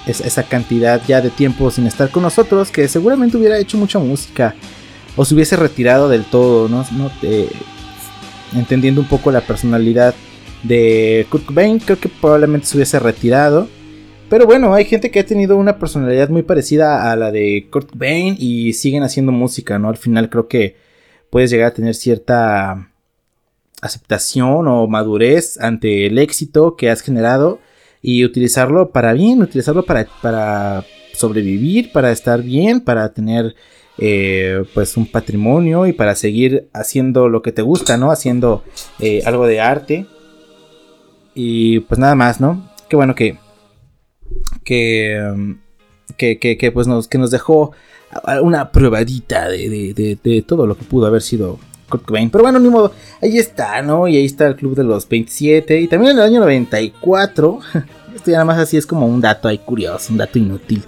esa cantidad ya de tiempo sin estar con nosotros, que seguramente hubiera hecho mucha música o se hubiese retirado del todo, ¿no? Entendiendo un poco la personalidad de Kurt Cobain, creo que probablemente se hubiese retirado. Pero bueno, hay gente que ha tenido una personalidad muy parecida a la de Kurt Cobain y siguen haciendo música, ¿no? Al final creo que puedes llegar a tener cierta aceptación o madurez ante el éxito que has generado y utilizarlo para bien, utilizarlo para sobrevivir, para estar bien, para tener pues un patrimonio y para seguir haciendo lo que te gusta, ¿no? Haciendo algo de arte. Y pues nada más, ¿no? Qué bueno que pues nos dejó una probadita de todo lo que pudo haber sido Kurt Cobain. Pero bueno, ni modo, ahí está, ¿no? Y ahí está el club de los 27. Y también en el año 94. Esto ya nada más así es como un dato ahí curioso, un dato inútil.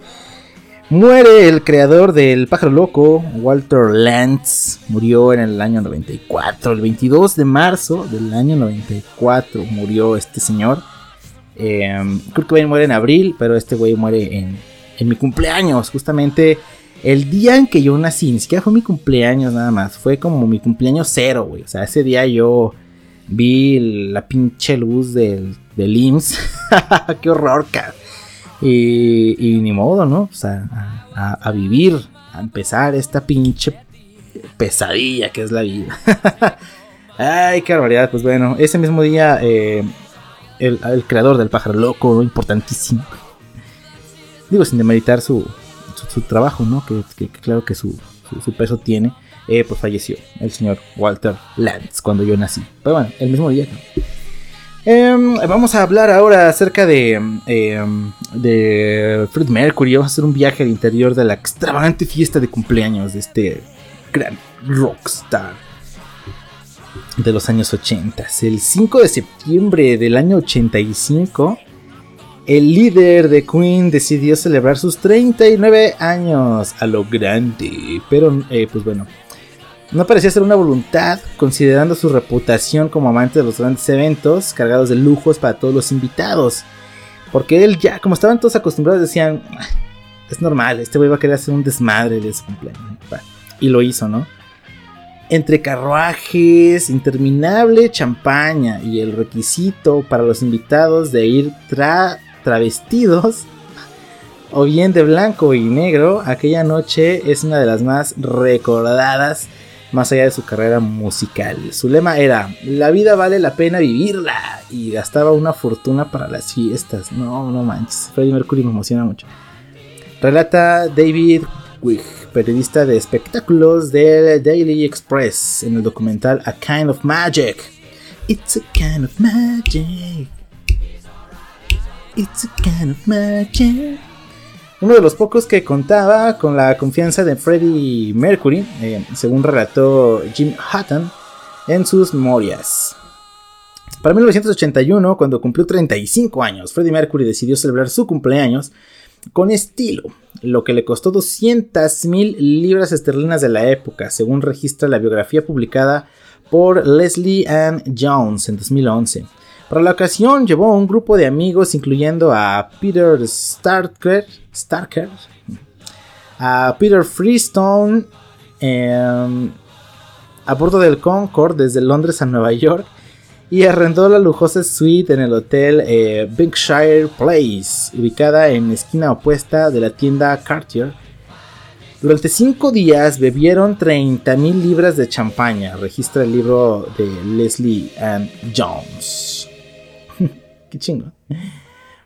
Muere el creador del Pájaro Loco, Walter Lantz. Murió en el año 94, el 22 de marzo del año 94 murió este señor. Kurt Cobain muere en abril, pero este güey muere en mi cumpleaños. Justamente el día en que yo nací, ni siquiera fue mi cumpleaños nada más. Fue como mi cumpleaños cero, güey. O sea, ese día yo vi la pinche luz del IMSS. ¡Qué horror, cara! Y ni modo, ¿no? O sea, a vivir, a empezar esta pinche pesadilla que es la vida. Ay, qué barbaridad. Pues bueno, ese mismo día el creador del Pájaro Loco, ¿no? Importantísimo. Digo, sin demeritar su trabajo, ¿no? Que claro que su peso tiene. Pues falleció el señor Walter Lantz cuando yo nací. Pero bueno, el mismo día, ¿no? Vamos a hablar ahora acerca de Freddie Mercury. Vamos a hacer un viaje al interior de la extravagante fiesta de cumpleaños de este gran rockstar de los años 80. El 5 de septiembre del año 85, el líder de Queen decidió celebrar sus 39 años a lo grande. Pero pues bueno, no parecía ser una voluntad, considerando su reputación como amante de los grandes eventos cargados de lujos para todos los invitados. Porque él ya, como estaban todos acostumbrados, decían, es normal, este güey va a querer hacer un desmadre de su cumpleaños. Y lo hizo, ¿no? Entre carruajes, interminable champaña y el requisito para los invitados de ir travestidos o bien de blanco y negro, aquella noche es una de las más recordadas más allá de su carrera musical. Su lema era, la vida vale la pena vivirla, y gastaba una fortuna para las fiestas. No manches, Freddie Mercury me emociona mucho. Relata David Bowie, periodista de espectáculos del Daily Express, en el documental A Kind of Magic. It's a kind of magic. It's a kind of magic. Uno de los pocos que contaba con la confianza de Freddie Mercury, según relató Jim Hutton en sus memorias. Para 1981, cuando cumplió 35 años, Freddie Mercury decidió celebrar su cumpleaños con estilo, lo que le costó 200.000 libras esterlinas de la época, según registra la biografía publicada por Leslie Ann Jones en 2011. Para la ocasión llevó a un grupo de amigos, incluyendo a Peter Starker, a Peter Freestone, a bordo del Concorde desde Londres a Nueva York, y arrendó la lujosa suite en el hotel Berkshire Place, ubicada en la esquina opuesta de la tienda Cartier. Durante 5 días bebieron 30.000 libras de champaña, registra el libro de Leslie Ann Jones. Qué chingo.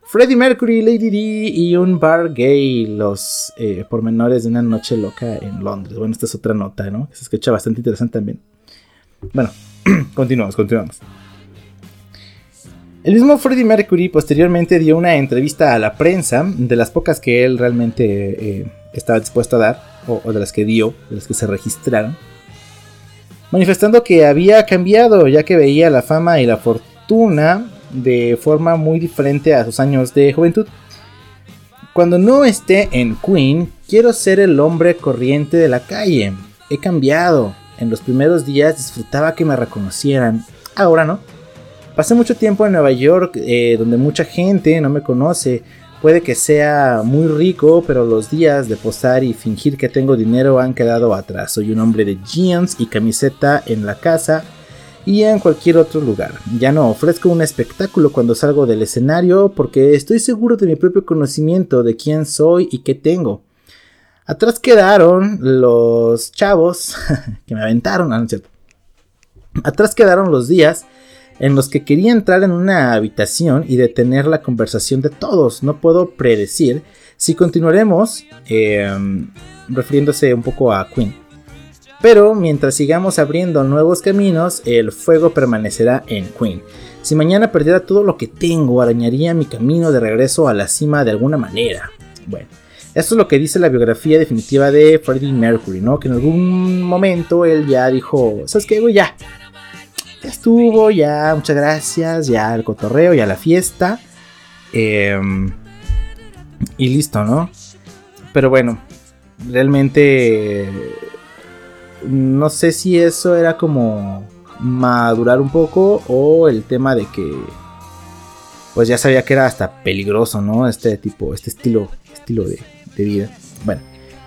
Freddie Mercury, Lady Di y un bar gay, los pormenores de una noche loca en Londres. Bueno, esta es otra nota, ¿no? Se escucha bastante interesante también. Bueno, continuamos. El mismo Freddie Mercury posteriormente dio una entrevista a la prensa, de las pocas que él realmente estaba dispuesto a dar, o de las que dio, de las que se registraron, manifestando que había cambiado, ya que veía la fama y la fortuna fortuna de forma muy diferente a sus años de juventud. Cuando no esté en Queen, quiero ser el hombre corriente de la calle. He cambiado. En los primeros días disfrutaba que me reconocieran. Ahora no. Pasé mucho tiempo en Nueva York, donde mucha gente no me conoce. Puede que sea muy rico, pero los días de posar y fingir que tengo dinero han quedado atrás. Soy un hombre de jeans y camiseta en la casa y en cualquier otro lugar. Ya no ofrezco un espectáculo cuando salgo del escenario porque estoy seguro de mi propio conocimiento de quién soy y qué tengo. Atrás quedaron los chavos que me aventaron, no es cierto. Atrás quedaron los días en los que quería entrar en una habitación y detener la conversación de todos. No puedo predecir si continuaremos, refiriéndose un poco a Queen. Pero mientras sigamos abriendo nuevos caminos, el fuego permanecerá en Queen. Si mañana perdiera todo lo que tengo, arañaría mi camino de regreso a la cima de alguna manera. Bueno, esto es lo que dice la biografía definitiva de Freddie Mercury, ¿no? Que en algún momento él ya dijo, ¿sabes qué, güey? Ya estuvo, ya, muchas gracias, ya el cotorreo, ya la fiesta. Y listo, ¿no? Pero bueno, realmente... no sé si eso era como madurar un poco o el tema de que pues ya sabía que era hasta peligroso, ¿no? Este estilo de vida. Bueno,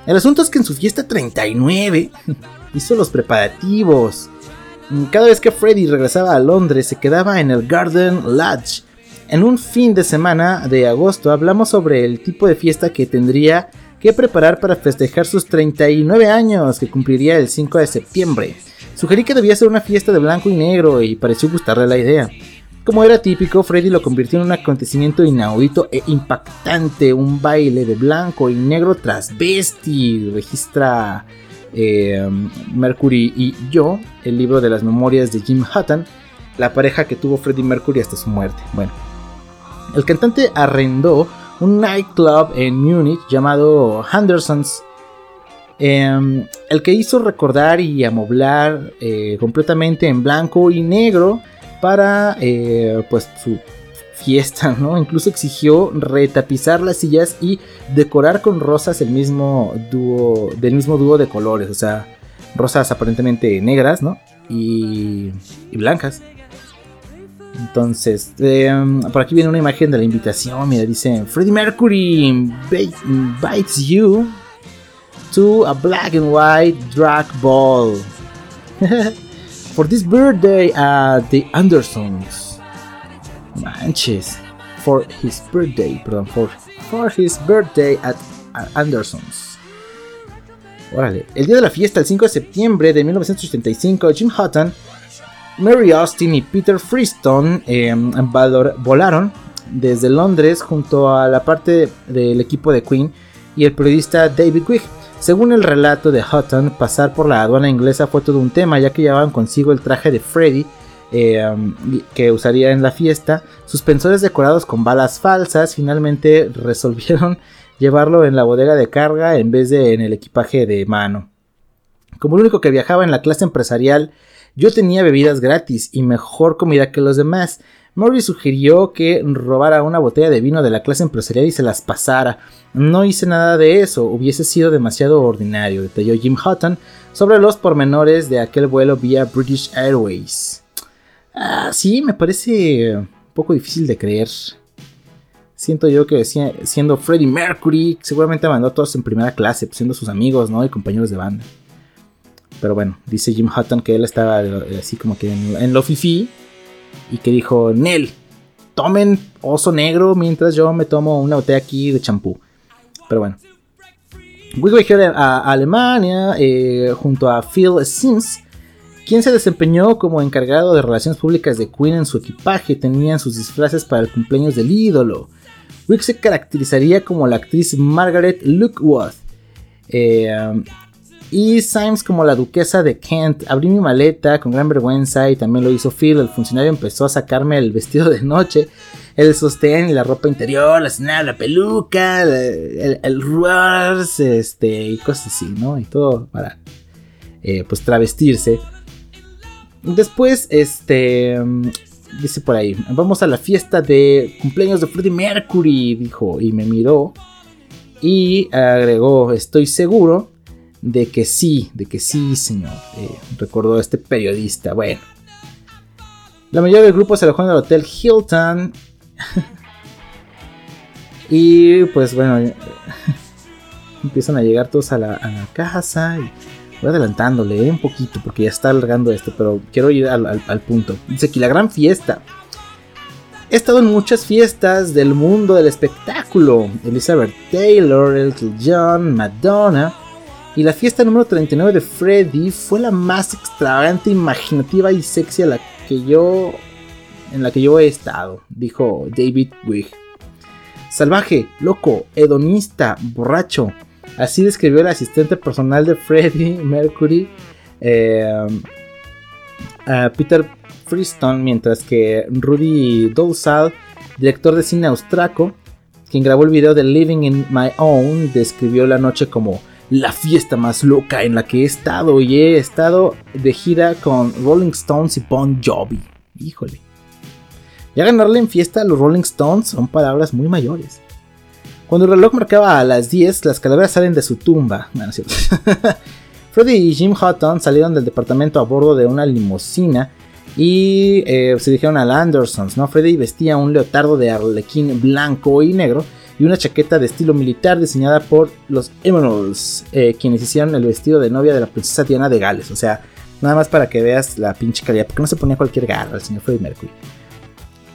el asunto es que en su fiesta 39 hizo los preparativos. Cada vez que Freddie regresaba a Londres se quedaba en el Garden Lodge. En un fin de semana de agosto hablamos sobre el tipo de fiesta que tendría que preparar para festejar sus 39 años que cumpliría el 5 de septiembre. Sugerí que debía ser una fiesta de blanco y negro y pareció gustarle la idea. Como era típico, Freddie lo convirtió en un acontecimiento inaudito e impactante, un baile de blanco y negro transvesti, registra Mercury y yo, el libro de las memorias de Jim Hutton, la pareja que tuvo Freddie Mercury hasta su muerte. Bueno, el cantante arrendó un nightclub en Múnich llamado Henderson's, el que hizo recordar y amoblar completamente en blanco y negro para pues su fiesta, ¿no? Incluso exigió retapizar las sillas y decorar con rosas el mismo dúo de colores, o sea, rosas aparentemente negras, ¿no? y blancas. Entonces, por aquí viene una imagen de la invitación. Mira, dice: Freddie Mercury invites you to a black and white drag ball for this birthday at the Henderson's. Manches, for his birthday at Henderson's. Órale. El día de la fiesta, el 5 de septiembre de 1985, Jim Hutton, Mary Austin y Peter Freestone volaron desde Londres junto a la parte del equipo de Queen y el periodista David Bowie. Según el relato de Hutton, pasar por la aduana inglesa fue todo un tema, ya que llevaban consigo el traje de Freddie que usaría en la fiesta, suspensores decorados con balas falsas. Finalmente resolvieron llevarlo en la bodega de carga en vez de en el equipaje de mano. Como el único que viajaba en la clase empresarial, yo tenía bebidas gratis y mejor comida que los demás. Murray sugirió que robara una botella de vino de la clase empresarial y se las pasara. No hice nada de eso, hubiese sido demasiado ordinario, detalló Jim Hutton sobre los pormenores de aquel vuelo vía British Airways. Ah, sí, me parece un poco difícil de creer. Siento yo que siendo Freddie Mercury, seguramente mandó a todos en primera clase, siendo sus amigos, ¿no? Y compañeros de banda. Pero bueno, dice Jim Hutton que él estaba así como que en lo fifí y que dijo: Nel, tomen oso negro mientras yo me tomo una botella aquí de champú. Pero bueno, Wick viajó a Alemania junto a Phil Sims, quien se desempeñó como encargado de relaciones públicas de Queen. En su equipaje tenían sus disfraces para el cumpleaños del ídolo. Wick se caracterizaría como la actriz Margaret Luckworth. Y Symes como la duquesa de Kent. Abrí mi maleta con gran vergüenza y también lo hizo Phil. El funcionario empezó a sacarme el vestido de noche, el sostén y la ropa interior, la cenada, la peluca, el ruars, y cosas así, ¿no? Y todo para pues travestirse. Después dice por ahí, vamos a la fiesta de cumpleaños de Freddie Mercury, dijo, y me miró y agregó, estoy seguro de que sí, señor, recordó este periodista. Bueno, la mayoría del grupo se alojó en el Hotel Hilton y pues bueno, empiezan a llegar todos a la casa y... Voy adelantándole un poquito porque ya está alargando esto, pero quiero ir al punto. Dice aquí, la gran fiesta. He estado en muchas fiestas del mundo del espectáculo. Elizabeth Taylor, Elton John, Madonna. Y la fiesta número 39 de Freddie fue la más extravagante, imaginativa y sexy en la que yo he estado, dijo David Bowie. Salvaje, loco, hedonista, borracho. Así describió el asistente personal de Freddie Mercury, a Peter Freestone, mientras que Rudy Dolezal, director de cine austriaco, quien grabó el video de Living in My Own, describió la noche como la fiesta más loca en la que he estado y he estado de gira con Rolling Stones y Bon Jovi. Híjole. Ya ganarle en fiesta a los Rolling Stones son palabras muy mayores. Cuando el reloj marcaba a las 10, las calaveras salen de su tumba. Bueno, cierto. Freddie y Jim Hutton salieron del departamento a bordo de una limusina y se dirigieron al Henderson's, ¿no? Freddie vestía un leotardo de arlequín blanco y negro y una chaqueta de estilo militar diseñada por los Emeralds, quienes hicieron el vestido de novia de la princesa Diana de Gales. O sea, nada más para que veas la pinche calidad, porque no se ponía cualquier garra el señor Freddie Mercury.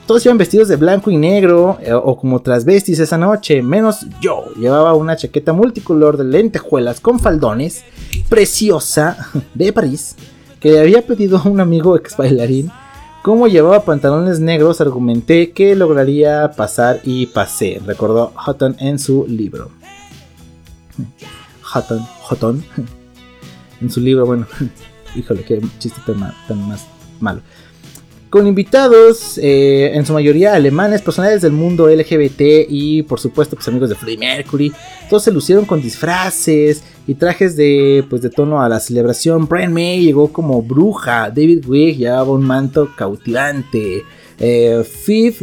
Todos iban vestidos de blanco y negro o como transvestis esa noche, menos yo. Llevaba una chaqueta multicolor de lentejuelas con faldones, preciosa, de París, que le había pedido a un amigo ex bailarín. Como llevaba pantalones negros, argumenté que lograría pasar y pasé, recordó Hutton en su libro. Hutton, en su libro, bueno, híjole, qué chiste tan más malo. Con invitados, en su mayoría alemanes, personales del mundo LGBT y por supuesto pues amigos de Freddie Mercury. Todos se lucieron con disfraces y trajes de tono a la celebración. Brian May llegó como bruja, David Wigg llevaba un manto cautivante, Fifth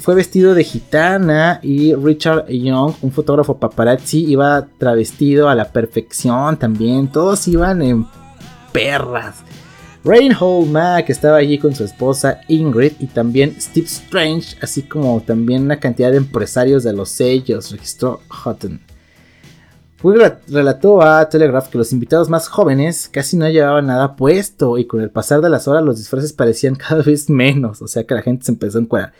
fue vestido de gitana y Richard Young, un fotógrafo paparazzi, iba travestido a la perfección también. Todos iban en perras. Reinhold Mack estaba allí con su esposa Ingrid y también Steve Strange, así como también una cantidad de empresarios de los sellos, registró Hutton. Wigg relató a Telegraph que los invitados más jóvenes casi no llevaban nada puesto y con el pasar de las horas los disfraces parecían cada vez menos, o sea que la gente se empezó a encuadrar.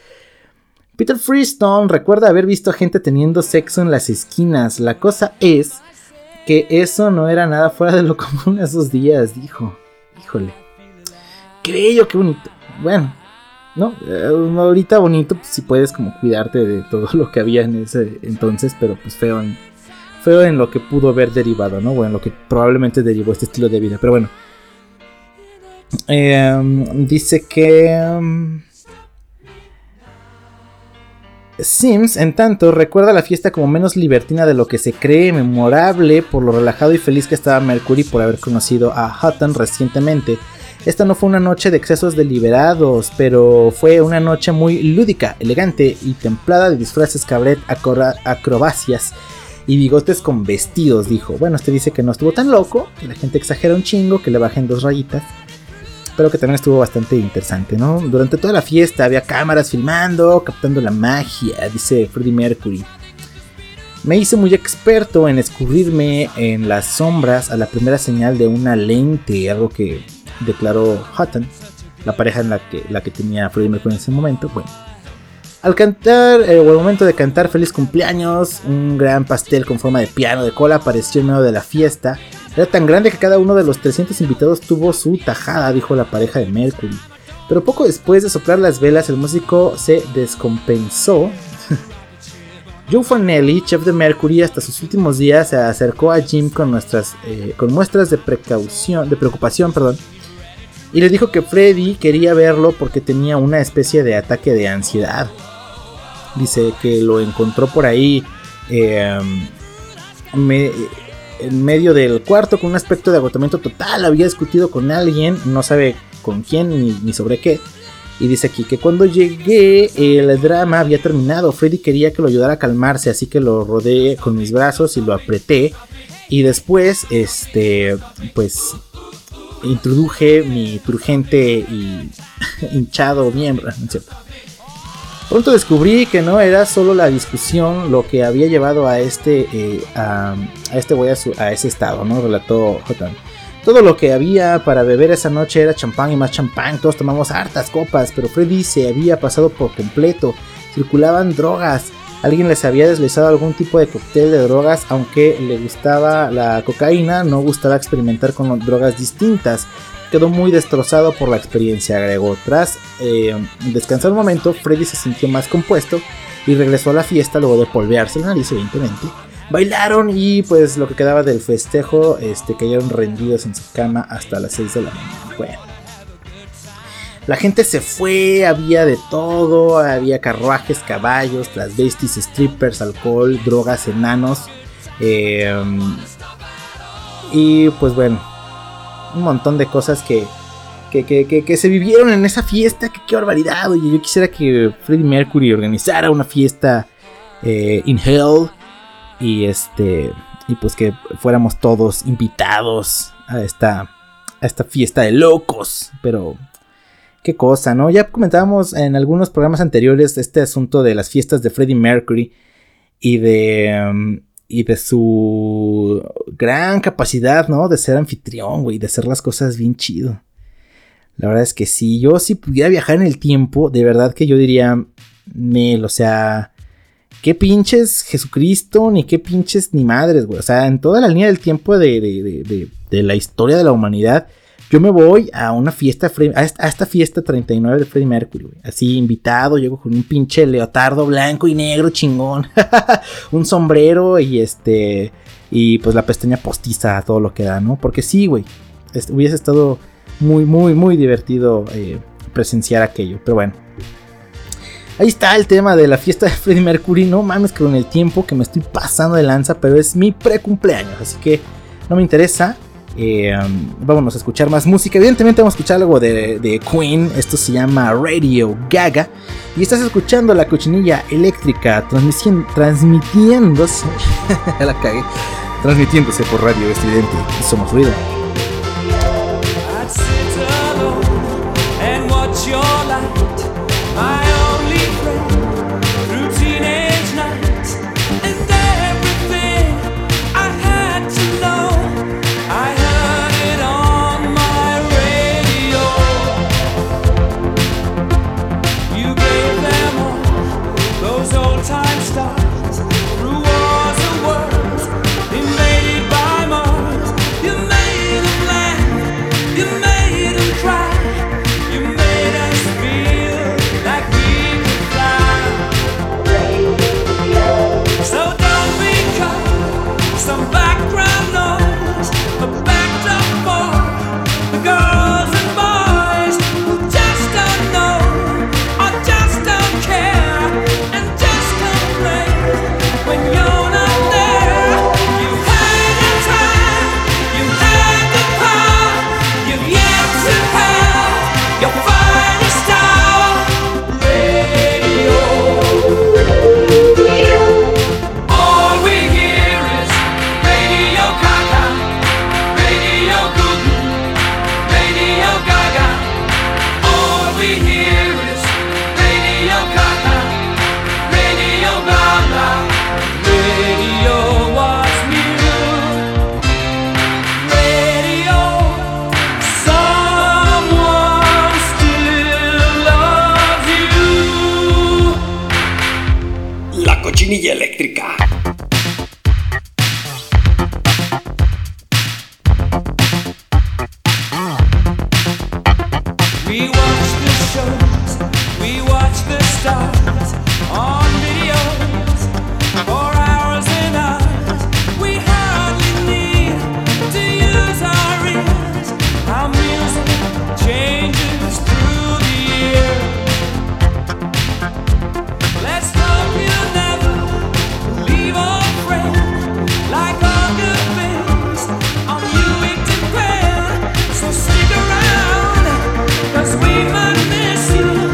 Peter Freestone recuerda haber visto gente teniendo sexo en las esquinas, la cosa es que eso no era nada fuera de lo común esos días, dijo. Híjole. Qué bello, qué bonito. Bueno, no, ahorita bonito, pues si puedes como cuidarte de todo lo que había en ese entonces, pero pues feo en lo que pudo haber derivado, ¿no? Bueno, lo que probablemente derivó este estilo de vida, pero bueno. Dice que... Sims, en tanto, recuerda la fiesta como menos libertina de lo que se cree, memorable por lo relajado y feliz que estaba Mercury por haber conocido a Hutton recientemente. Esta no fue una noche de excesos deliberados, pero fue una noche muy lúdica, elegante y templada de disfraces, cabaret, acrobacias y bigotes con vestidos, dijo. Bueno, este dice que no estuvo tan loco, que la gente exagera un chingo, que le bajen 2 rayitas, pero que también estuvo bastante interesante, ¿no? Durante toda la fiesta había cámaras filmando, captando la magia, dice Freddie Mercury. Me hice muy experto en escurrirme en las sombras a la primera señal de una lente, algo que... declaró Hutton, la pareja en la que tenía Freddie Mercury en ese momento. Bueno, al cantar o al momento de cantar feliz cumpleaños, un gran pastel con forma de piano de cola apareció en medio de la fiesta. Era tan grande que cada uno de los 300 invitados tuvo su tajada, dijo la pareja de Mercury. Pero poco después de soplar las velas, el músico se descompensó. Joe Fanelli, chef de Mercury, hasta sus últimos días se acercó a Jim con muestras de preocupación, perdón. Y le dijo que Freddie quería verlo porque tenía una especie de ataque de ansiedad. Dice que lo encontró por ahí en medio del cuarto con un aspecto de agotamiento total. Había discutido con alguien, no sabe con quién ni sobre qué. Y dice aquí que cuando llegué el drama había terminado. Freddie quería que lo ayudara a calmarse, así que lo rodeé con mis brazos y lo apreté. Y después, pues introduje mi turgente y hinchado miembro, ¿no es cierto? Pronto descubrí que no era solo la discusión lo que había llevado a ese estado, ¿no? Relató Hutton. Todo lo que había para beber esa noche era champán y más champán. Todos tomamos hartas copas, pero Freddie se había pasado por completo. Circulaban drogas. Alguien les había deslizado algún tipo de cóctel de drogas. Aunque le gustaba la cocaína, no gustaba experimentar con drogas distintas. Quedó muy destrozado por la experiencia, agregó. Tras descansar un momento, Freddie se sintió más compuesto y regresó a la fiesta luego de polvearse el nariz, evidentemente. Bailaron y pues lo que quedaba del festejo cayeron rendidos en su cama hasta las 6 de la mañana. Bueno, la gente se fue, había de todo, había carruajes, caballos, transvestis, strippers, alcohol, drogas, enanos. Y pues bueno, un montón de cosas que se vivieron en esa fiesta. ¡Qué barbaridad! Oye, yo quisiera que Freddie Mercury organizara una fiesta in Hell. Y pues que fuéramos todos invitados a esta fiesta de locos. Pero qué cosa, ¿no? Ya comentábamos en algunos programas anteriores este asunto de las fiestas de Freddie Mercury. Y de su gran capacidad, ¿no? De ser anfitrión, güey. De hacer las cosas bien chido. La verdad es que sí. Yo si pudiera viajar en el tiempo, de verdad que yo diría... Nel, o sea... ¿Qué pinches Jesucristo? Ni qué pinches ni madres, güey. O sea, en toda la línea del tiempo de la historia de la humanidad... Yo me voy a una fiesta... A esta fiesta 39 de Freddie Mercury, güey. Así invitado, llego con un pinche leotardo blanco y negro chingón. Un sombrero y y pues la pestaña postiza, todo lo que da, ¿no? Porque sí, güey. Hubiese estado muy, muy, muy divertido presenciar aquello. Pero bueno. Ahí está el tema de la fiesta de Freddie Mercury. No mames con el tiempo que me estoy pasando de lanza. Pero es mi precumpleaños. Así que no me interesa. Vámonos a escuchar más música. Evidentemente vamos a escuchar algo de Queen. Esto se llama Radio Gaga. Y estás escuchando La Cochinilla Eléctrica. Transmitiéndose. La cagué. Transmitiéndose por Radio Student. Somos ruido. Cause we might miss you.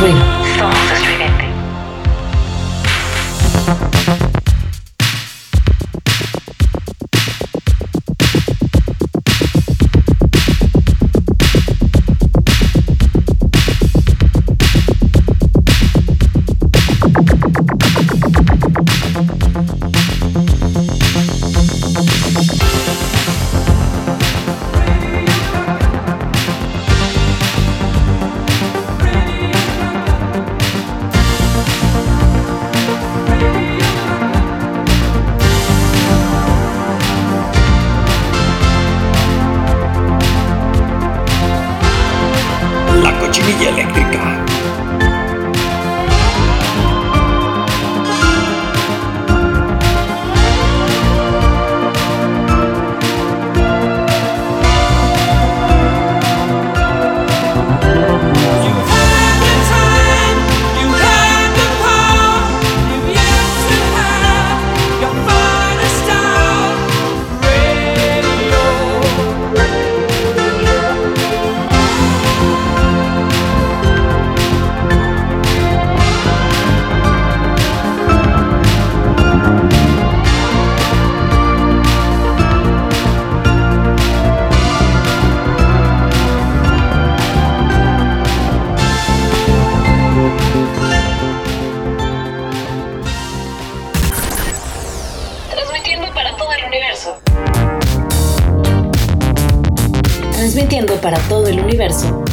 Queen. Somos Estridente.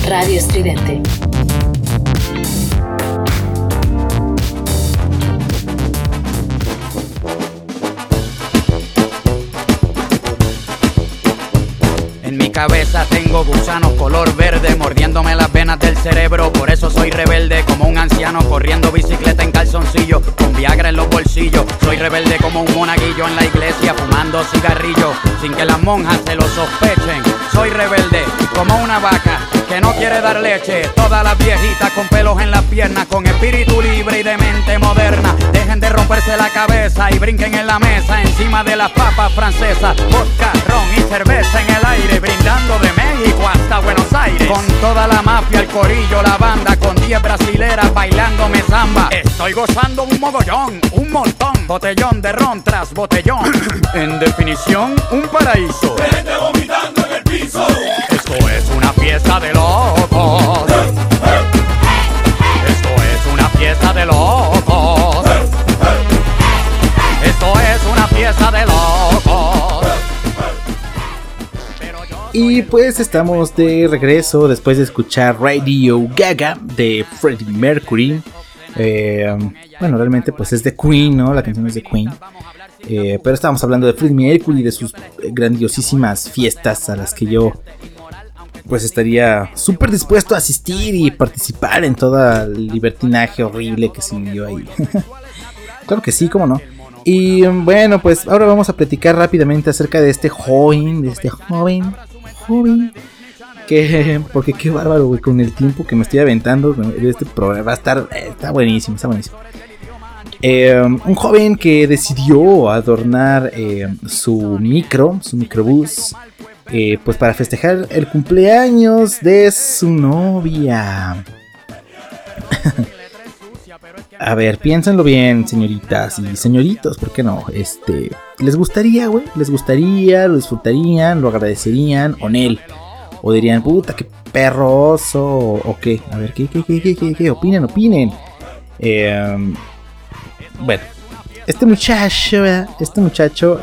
Radio Estridente. En mi cabeza tengo gusanos color verde mordiéndome las venas del cerebro, por eso soy rebelde como un anciano corriendo bicicleta en calzoncillo con Viagra en los bolsillos. Soy rebelde como un monaguillo en la iglesia fumando cigarrillo sin que las monjas se lo sospechen. Soy rebelde como una vaca que no quiere dar leche, todas las viejitas con pelos en las piernas, con espíritu libre y de mente moderna. Dejen de romperse la cabeza y brinquen en la mesa encima de las papas francesas, vodka, ron y cerveza en el aire, brindando de México hasta Buenos Aires. Con toda la mafia, el corillo, la banda, con 10 brasileras bailándome zamba. Estoy gozando un mogollón, un montón, botellón de ron tras botellón. En definición, un paraíso. Gente vomitando en el piso. Esto es una fiesta de locos. Esto es una fiesta de locos. Esto es una fiesta de locos. Y pues estamos de regreso después de escuchar Radio Gaga de Freddie Mercury. Bueno, realmente pues es de Queen, ¿no? La canción es de Queen. Pero estábamos hablando de Freddie Mercury y de sus grandiosísimas fiestas a las que yo pues estaría súper dispuesto a asistir y participar en todo el libertinaje horrible que se vivió ahí. Claro que sí, cómo no. Y bueno, pues ahora vamos a platicar rápidamente acerca de este joven. Porque qué bárbaro, güey, con el tiempo que me estoy aventando de este programa. Va a estar, está buenísimo. Un joven que decidió adornar su microbús, pues para festejar el cumpleaños de su novia. A ver, piénsenlo bien, señoritas y señoritos, ¿por qué no? ¿Les gustaría, güey? ¿Les gustaría? ¿Lo disfrutarían? ¿Lo agradecerían? ¿O nel? ¿O dirían, puta, qué perroso? ¿O qué? A ver, ¿qué? Opinen. Bueno, este muchacho,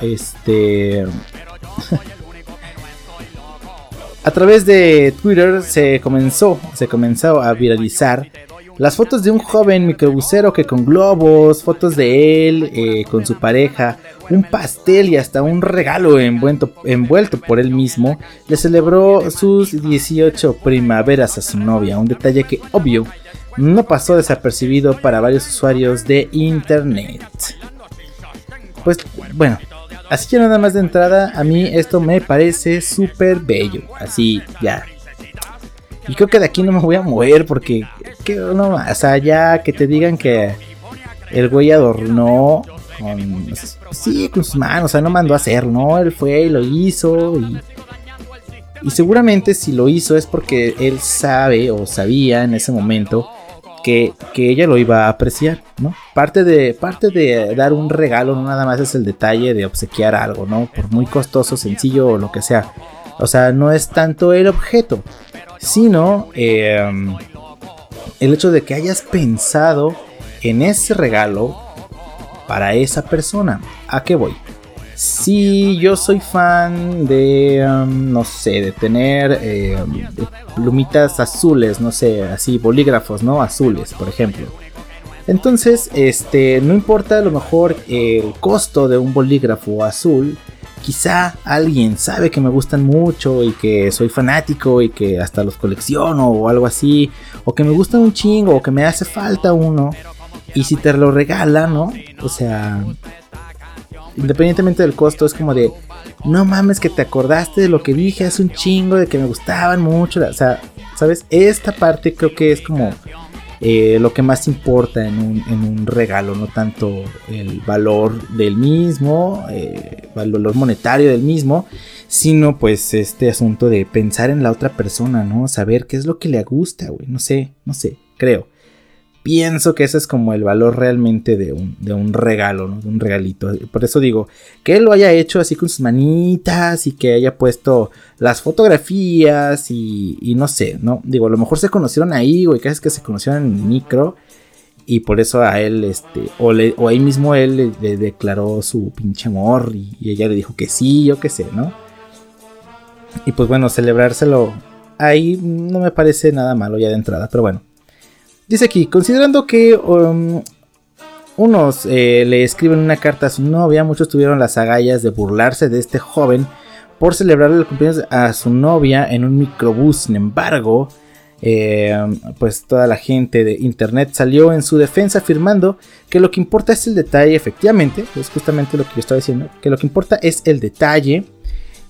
a través de Twitter se comenzó a viralizar las fotos de un joven microbusero que con globos, fotos de él con su pareja, un pastel y hasta un regalo envuelto por él mismo, le celebró sus 18 primaveras a su novia, un detalle que obvio no pasó desapercibido para varios usuarios de internet. Pues bueno, así que nada más de entrada a mí esto me parece súper bello, así ya. Y creo que de aquí no me voy a mover porque, no, o sea, ya que te digan que el güey adornó con sus manos, o sea, no mandó a hacerlo, ¿no? Él fue y lo hizo y seguramente si lo hizo es porque él sabe o sabía en ese momento que ella lo iba a apreciar, ¿no? Parte de dar un regalo no nada más es el detalle de obsequiar algo, ¿no? Por muy costoso, sencillo o lo que sea. O sea, no es tanto el objeto, sino el hecho de que hayas pensado en ese regalo para esa persona. ¿A qué voy? Si yo soy fan de, no sé, de tener plumitas azules, no sé, así, bolígrafos, ¿no? Azules, por ejemplo. Entonces, no importa a lo mejor el costo de un bolígrafo azul. Quizá alguien sabe que me gustan mucho y que soy fanático y que hasta los colecciono o algo así. O que me gustan un chingo o que me hace falta uno. Y si te lo regala, ¿no? O sea, independientemente del costo, es como de, no mames que te acordaste de lo que dije hace un chingo, de que me gustaban mucho, o sea, ¿sabes? Esta parte creo que es como lo que más importa en un regalo, no tanto el valor del mismo, el valor monetario del mismo, sino pues este asunto de pensar en la otra persona, ¿no? Saber qué es lo que le gusta, güey, no sé, creo. Pienso que ese es como el valor realmente de un regalo, ¿no? De un regalito. Por eso digo, que él lo haya hecho así con sus manitas y que haya puesto las fotografías y no sé, ¿no? Digo, a lo mejor se conocieron ahí, güey, casi que se conocieron en el micro y por eso a él, o ahí mismo él le declaró su pinche amor y ella le dijo que sí, yo qué sé, ¿no? Y pues bueno, celebrárselo ahí no me parece nada malo ya de entrada, pero bueno. Dice aquí, considerando que unos le escriben una carta a su novia, muchos tuvieron las agallas de burlarse de este joven por celebrarle el cumpleaños a su novia en un microbús. Sin embargo, pues toda la gente de internet salió en su defensa afirmando que lo que importa es el detalle. Efectivamente, es justamente lo que yo estaba diciendo, que lo que importa es el detalle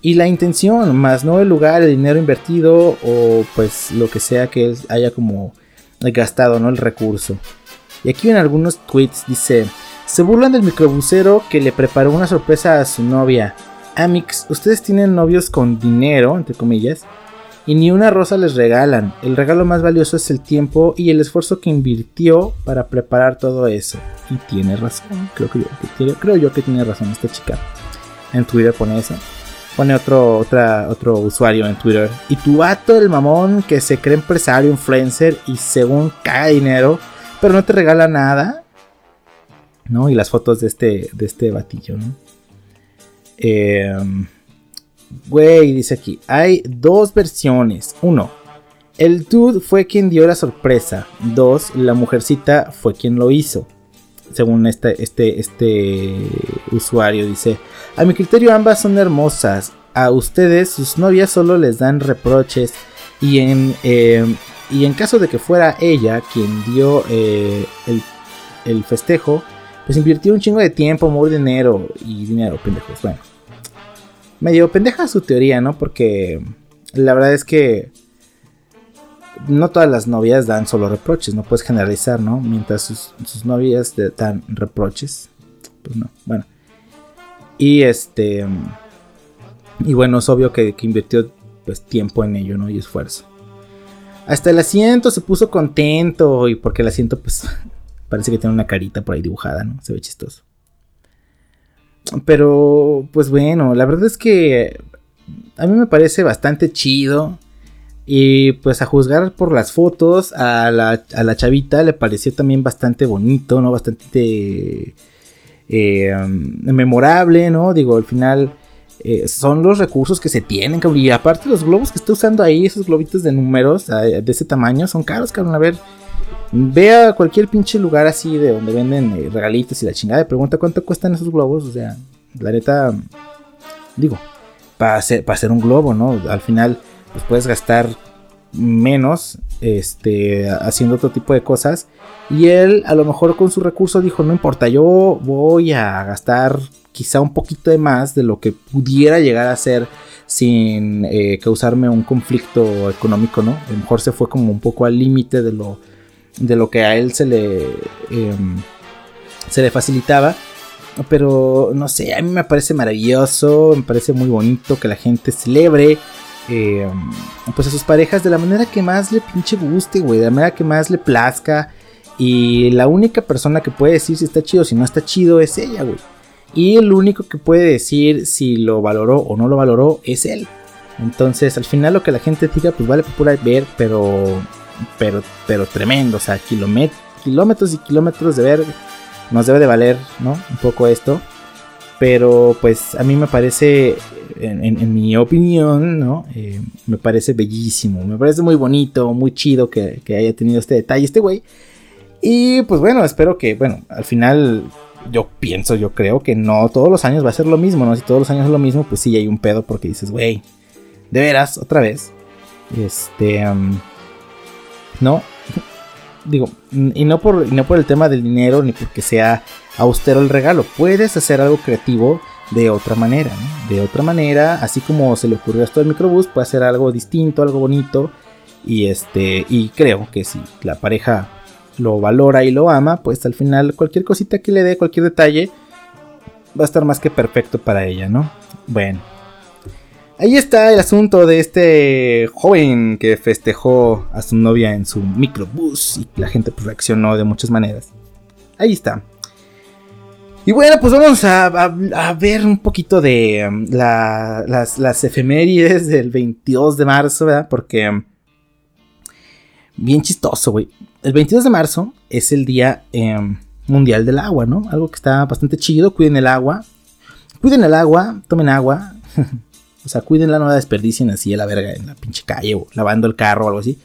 y la intención, más no el lugar, el dinero invertido o pues lo que sea que haya como gastado, ¿no? El recurso. Y aquí en algunos tweets dice: se burlan del microbusero que le preparó una sorpresa a su novia. Amix, ustedes tienen novios con dinero, entre comillas, y ni una rosa les regalan. El regalo más valioso es el tiempo y el esfuerzo que invirtió para preparar todo eso. Y tiene razón, creo yo que tiene razón esta chica. En Twitter pone eso. Pone otro usuario en Twitter. Y tu vato, el mamón, que se cree empresario, influencer y según caga dinero, pero no te regala nada, ¿no? Y las fotos de este batillo, ¿no? Güey, dice aquí, hay dos versiones. 1. El dude fue quien dio la sorpresa. 2. La mujercita fue quien lo hizo. Según este usuario dice, a mi criterio ambas son hermosas, a ustedes sus novias solo les dan reproches y en caso de que fuera ella quien dio el festejo, pues invirtió un chingo de tiempo, amor, dinero, pendejos. Bueno, medio pendeja su teoría, ¿no? Porque la verdad es que no todas las novias dan solo reproches, no puedes generalizar, ¿no? Mientras sus novias dan reproches, pues no, bueno. Y bueno, es obvio que invirtió pues tiempo en ello, ¿no? Y esfuerzo. Hasta el asiento se puso contento, y porque el asiento pues parece que tiene una carita por ahí dibujada, ¿no? Se ve chistoso. Pero pues bueno, la verdad es que a mí me parece bastante chido. Y pues a juzgar por las fotos, a la chavita le pareció también bastante bonito, ¿no? Bastante memorable, ¿no? Digo, al final son los recursos que se tienen, cabrón. Y aparte los globos que está usando ahí, esos globitos de números de ese tamaño, son caros, cabrón. A ver, ve a cualquier pinche lugar así de donde venden regalitos y la chingada. Pregunta cuánto cuestan esos globos, o sea, la neta, digo, para hacer un globo, ¿no? Al final pues puedes gastar menos haciendo otro tipo de cosas. Y él a lo mejor con su recurso dijo, no importa, yo voy a gastar quizá un poquito de más de lo que pudiera llegar a ser sin causarme un conflicto económico, ¿no? A lo mejor se fue como un poco al límite de lo que a él se le facilitaba. Pero no sé, a mí me parece maravilloso, me parece muy bonito que la gente celebre pues a sus parejas de la manera que más le pinche guste, güey, de la manera que más le plazca, Y la única persona que puede decir si está chido o si no está chido es ella, güey. Y el único que puede decir si lo valoró o no lo valoró es él. Entonces, al final lo que la gente diga, pues vale por pura ver, pero tremendo. O sea, kilómetros y kilómetros de ver, nos debe de valer, ¿no? Un poco esto. Pero, pues, a mí me parece, en mi opinión, ¿no? Me parece bellísimo. Me parece muy bonito, muy chido que haya tenido este detalle, este güey. Y, pues, bueno, espero que, bueno, al final... Yo creo que no todos los años va a ser lo mismo, ¿no? Si todos los años es lo mismo, pues sí, hay un pedo porque dices, güey, de veras, otra vez. No, digo, y no por el tema del dinero, ni porque sea austero el regalo. Puedes hacer algo creativo de otra manera, ¿no? De otra manera, así como se le ocurrió esto del microbús, puede hacer algo distinto, algo bonito. Y creo que si la pareja lo valora y lo ama, pues al final cualquier cosita que le dé, cualquier detalle, va a estar más que perfecto para ella, ¿no? Bueno, ahí está el asunto de este joven que festejó a su novia en su microbús y la gente pues reaccionó de muchas maneras. Ahí está. Y bueno, pues vamos a ver un poquito de las efemérides del 22 de marzo, ¿verdad? Porque... bien chistoso, güey. El 22 de marzo es el Día Mundial del Agua, ¿no? Algo que está bastante chido. Cuiden el agua. Cuiden el agua. Tomen agua. O sea, cuídenla, no la desperdicien así a la verga en la pinche calle o lavando el carro o algo así.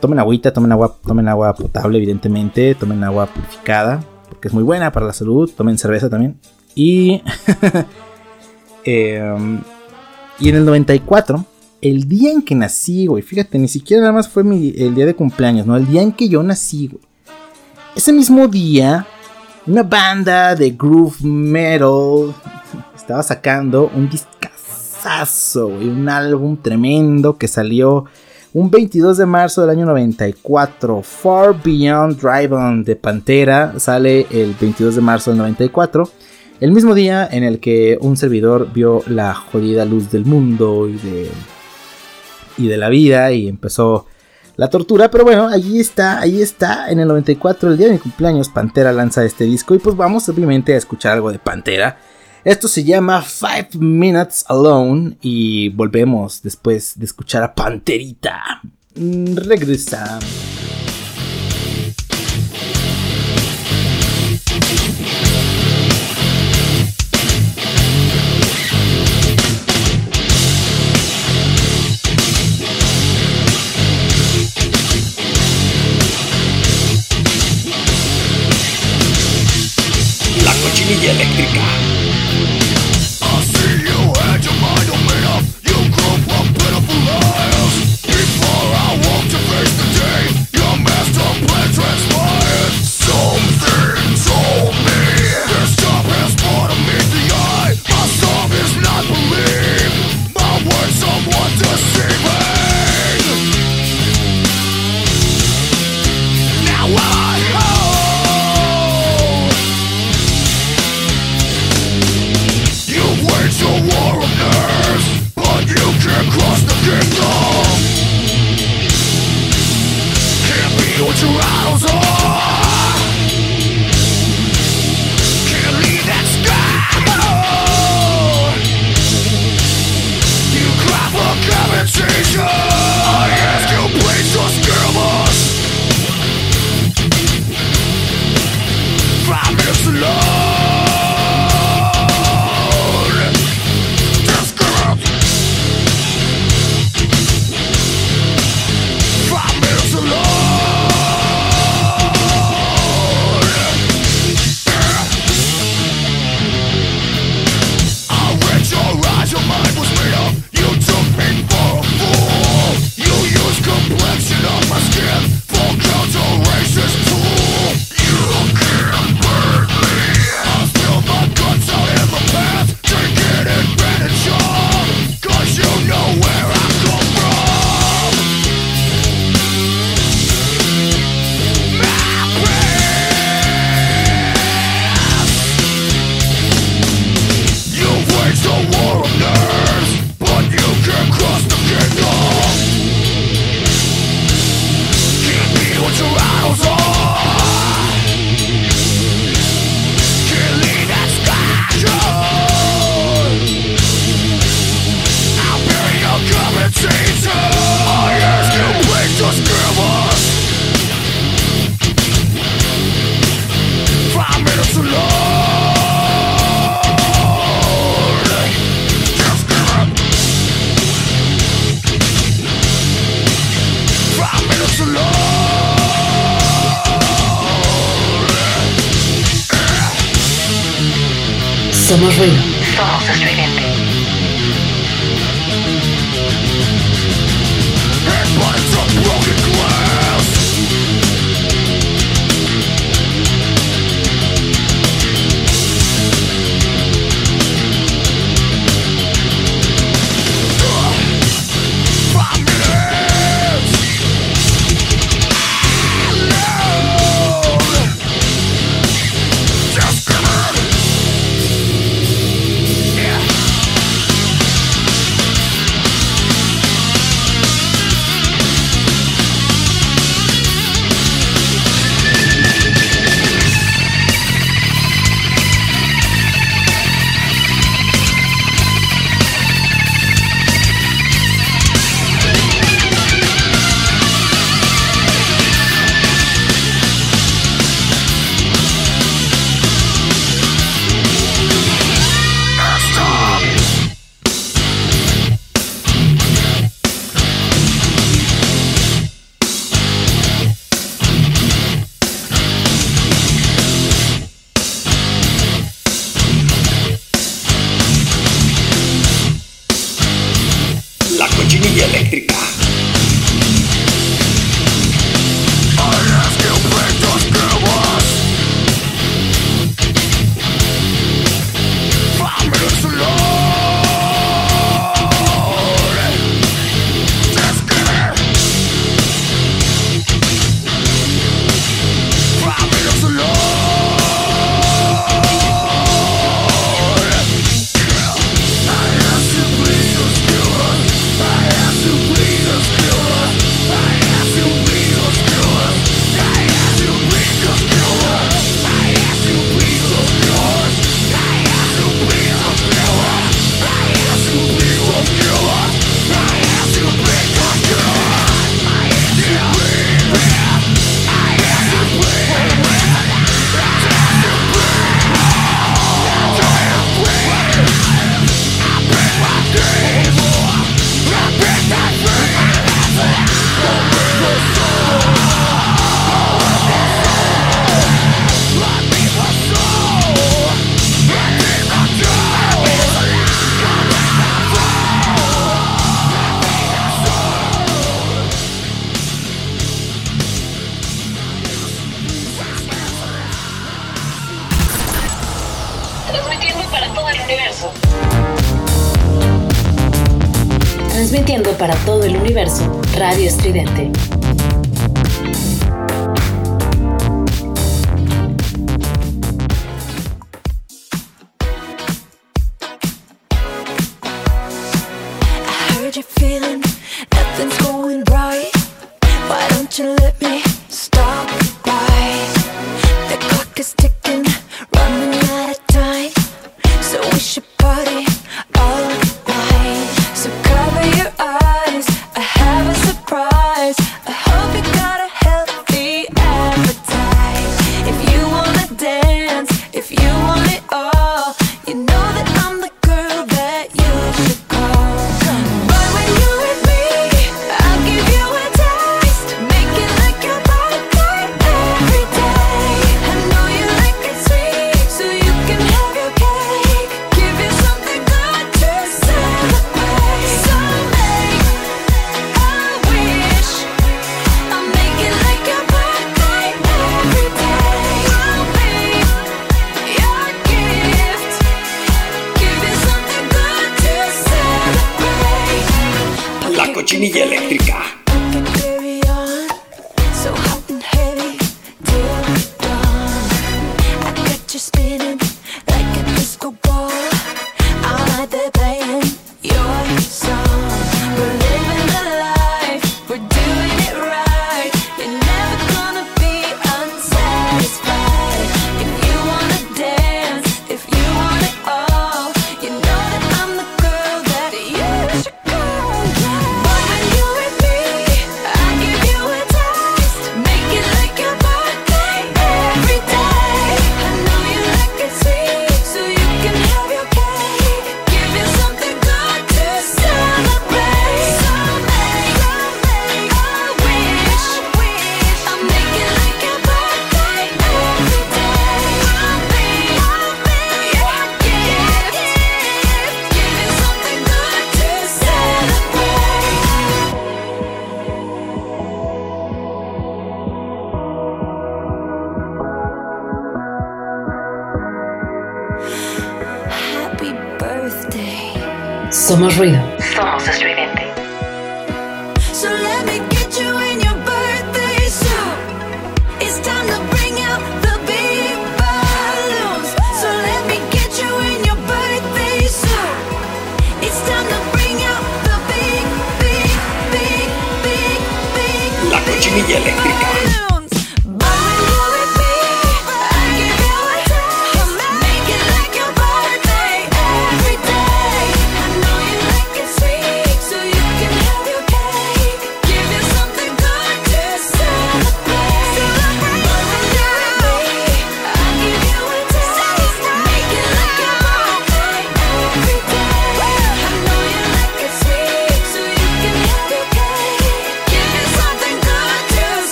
Tomen agüita, tomen agua potable, evidentemente. Tomen agua purificada, porque es muy buena para la salud. Tomen cerveza también. Y en el 94... el día en que nací, güey, fíjate, ni siquiera nada más fue el día de cumpleaños, ¿no? El día en que yo nací, güey. Ese mismo día, una banda de groove metal estaba sacando un discazazo, güey, un álbum tremendo que salió un 22 de marzo del año 94. Far Beyond Drive-On de Pantera sale el 22 de marzo del 94. El mismo día en el que un servidor vio la jodida luz del mundo y de la vida, y empezó la tortura, pero bueno, ahí está, en el 94, el día de mi cumpleaños, Pantera lanza este disco, y pues vamos obviamente a escuchar algo de Pantera. Esto se llama 5 Minutes Alone, y volvemos después de escuchar a Panterita. Regresa. Your Somos ruido. Somos estridente. Radio Estridente. You know that I'm the girl that you should call. Boy, when you with me, Somos ruido. Somos estridente. La cochinilla eléctrica.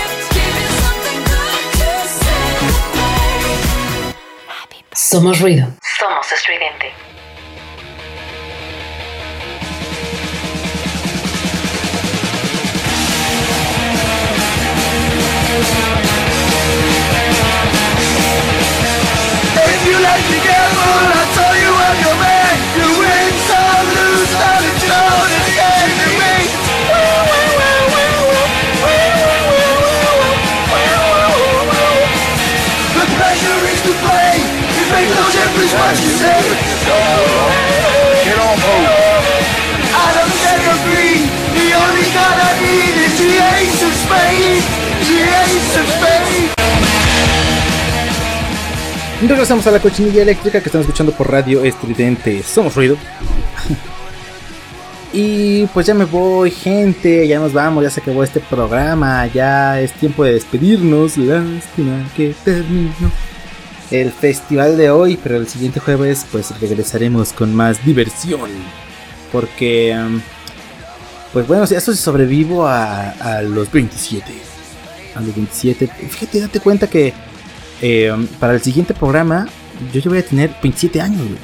Somos ruido. Somos estridente. If you like to get one, I tell you I'm your man. You win some, lose some, it's all in the end to me. The pleasure is to play. Make no difference what you say. Get on board. I don't get a free. The only God I need is the ace of spades. The ace of spades. Regresamos a la cochinilla eléctrica que están escuchando por Radio Estridente. Somos ruido. Y pues ya me voy, gente. Ya nos vamos, ya se acabó este programa. Ya es tiempo de despedirnos. Lástima que terminó el festival de hoy, pero el siguiente jueves pues regresaremos con más diversión, porque pues bueno, eso sí sobrevivo a los 27, a los 27, fíjate, date cuenta que para el siguiente programa yo voy a tener 27 años, güey.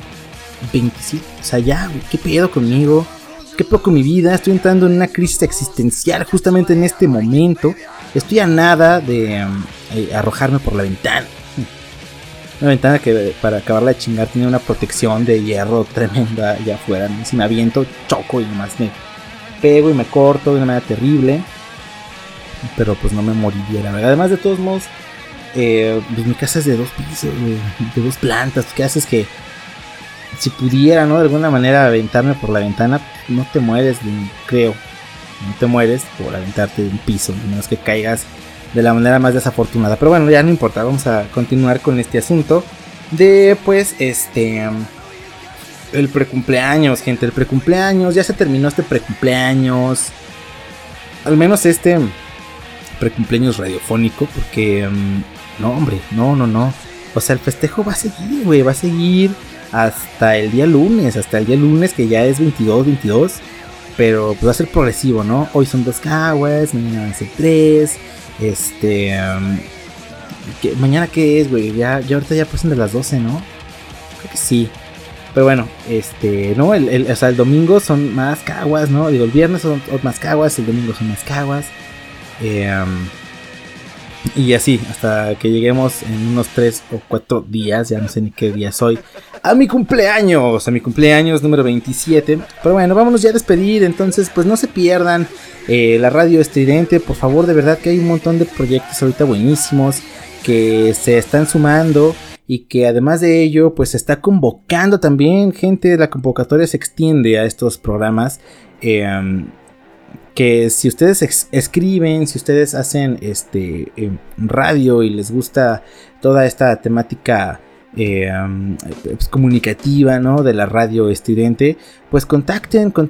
27, o sea ya, güey, qué pedo conmigo, qué poco mi vida, estoy entrando en una crisis existencial justamente en este momento, estoy a nada de arrojarme por la ventana. Una ventana que para acabarla de chingar tiene una protección de hierro tremenda allá afuera, ¿no? Si me aviento, choco y nomás me pego y me corto de una manera terrible. Pero pues no me moriría, la verdad. Además, de todos modos, pues mi casa es de dos pisos, de dos plantas. ¿Qué haces? Que si pudiera, ¿no?, de alguna manera aventarme por la ventana, no te mueres, creo. No te mueres por aventarte de un piso, a menos que caigas de la manera más desafortunada. Pero bueno, ya no importa. Vamos a continuar con este asunto de pues el precumpleaños, gente. El precumpleaños. Ya se terminó este precumpleaños. Al menos este precumpleaños radiofónico. Porque no, hombre. No. O sea, el festejo va a seguir, güey. Va a seguir hasta el día lunes. Hasta el día lunes, que ya es 22. Pero pues va a ser progresivo, ¿no? Hoy son 2 caguas. Mañana van a ser 3. Mañana qué es, güey, ya ahorita ya pasan de las 12, ¿no? Creo que sí. Pero bueno, no, o sea, el domingo son más caguas, ¿no? Digo, el viernes son más caguas, el domingo son más caguas. Y así, hasta que lleguemos en unos 3 o 4 días, ya no sé ni qué día soy, a mi cumpleaños número 27. Pero bueno, vámonos ya a despedir, entonces pues no se pierdan la radio estridente, por favor, de verdad que hay un montón de proyectos ahorita buenísimos que se están sumando y que además de ello pues se está convocando también, gente, la convocatoria se extiende a estos programas. Que si ustedes escriben, si ustedes hacen radio y les gusta toda esta temática pues, comunicativa, ¿no?, de la radio estridente, pues contacten con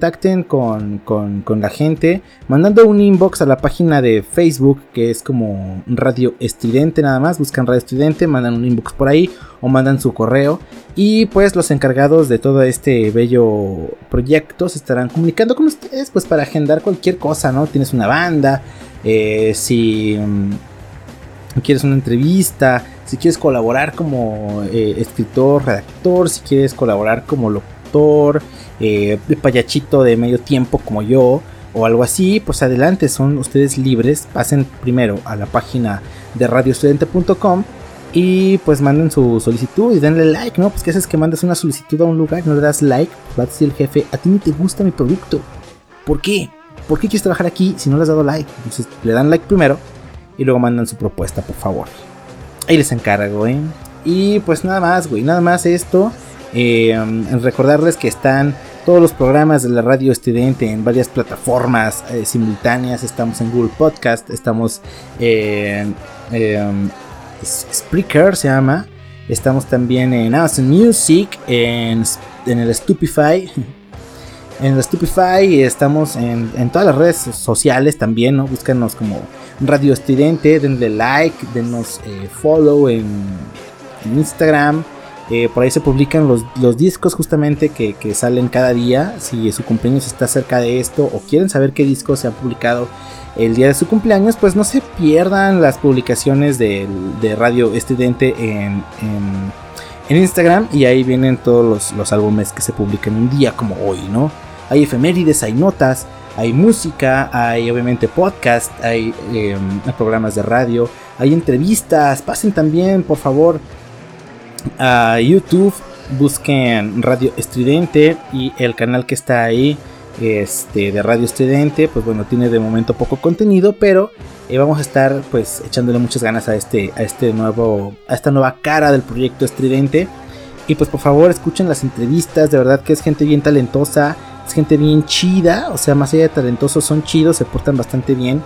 la gente, mandando un inbox a la página de Facebook, que es como Radio Estridente nada más, buscan Radio Estridente, mandan un inbox por ahí o mandan su correo. Y pues los encargados de todo este bello proyecto se estarán comunicando con ustedes pues para agendar cualquier cosa, ¿no? Tienes una banda, si quieres una entrevista, si quieres colaborar como escritor, redactor, si quieres colaborar como actor, payachito de medio tiempo como yo o algo así, pues adelante, son ustedes libres. Pasen primero a la página de radiostudente.com y pues manden su solicitud y denle like, ¿no? Pues que haces que mandas una solicitud a un lugar y no le das like, pues va a decir el jefe, a ti no te gusta mi producto, ¿por qué? ¿Por qué quieres trabajar aquí si no le has dado like? Entonces le dan like primero y luego mandan su propuesta, por favor. Ahí les encargo, ¿eh? Y pues nada más, güey, nada más esto. Recordarles que están todos los programas de la Radio Student en varias plataformas simultáneas. Estamos en Google Podcast, estamos en Spreaker se llama. Estamos también en Amazon Music, en el Stupify. En el Stupify estamos en todas las redes sociales también, ¿no? Búscanos como Radio Student, denle like, denos follow en Instagram. Por ahí se publican los discos justamente que salen cada día. Si su cumpleaños está cerca de esto o quieren saber qué disco se ha publicado el día de su cumpleaños, pues no se pierdan las publicaciones de Radio Estridente en Instagram. Y ahí vienen todos los álbumes que se publican un día como hoy, ¿no? Hay efemérides, hay notas, hay música, hay obviamente podcast, hay programas de radio, hay entrevistas. Pasen también, por favor, a YouTube, busquen Radio Estridente y el canal que está ahí de Radio Estridente, pues bueno, tiene de momento poco contenido, pero vamos a estar pues echándole muchas ganas a esta nueva cara del proyecto Estridente. Y pues por favor escuchen las entrevistas, de verdad que es gente bien talentosa, es gente bien chida, o sea, más allá de talentosos son chidos, se portan bastante bien.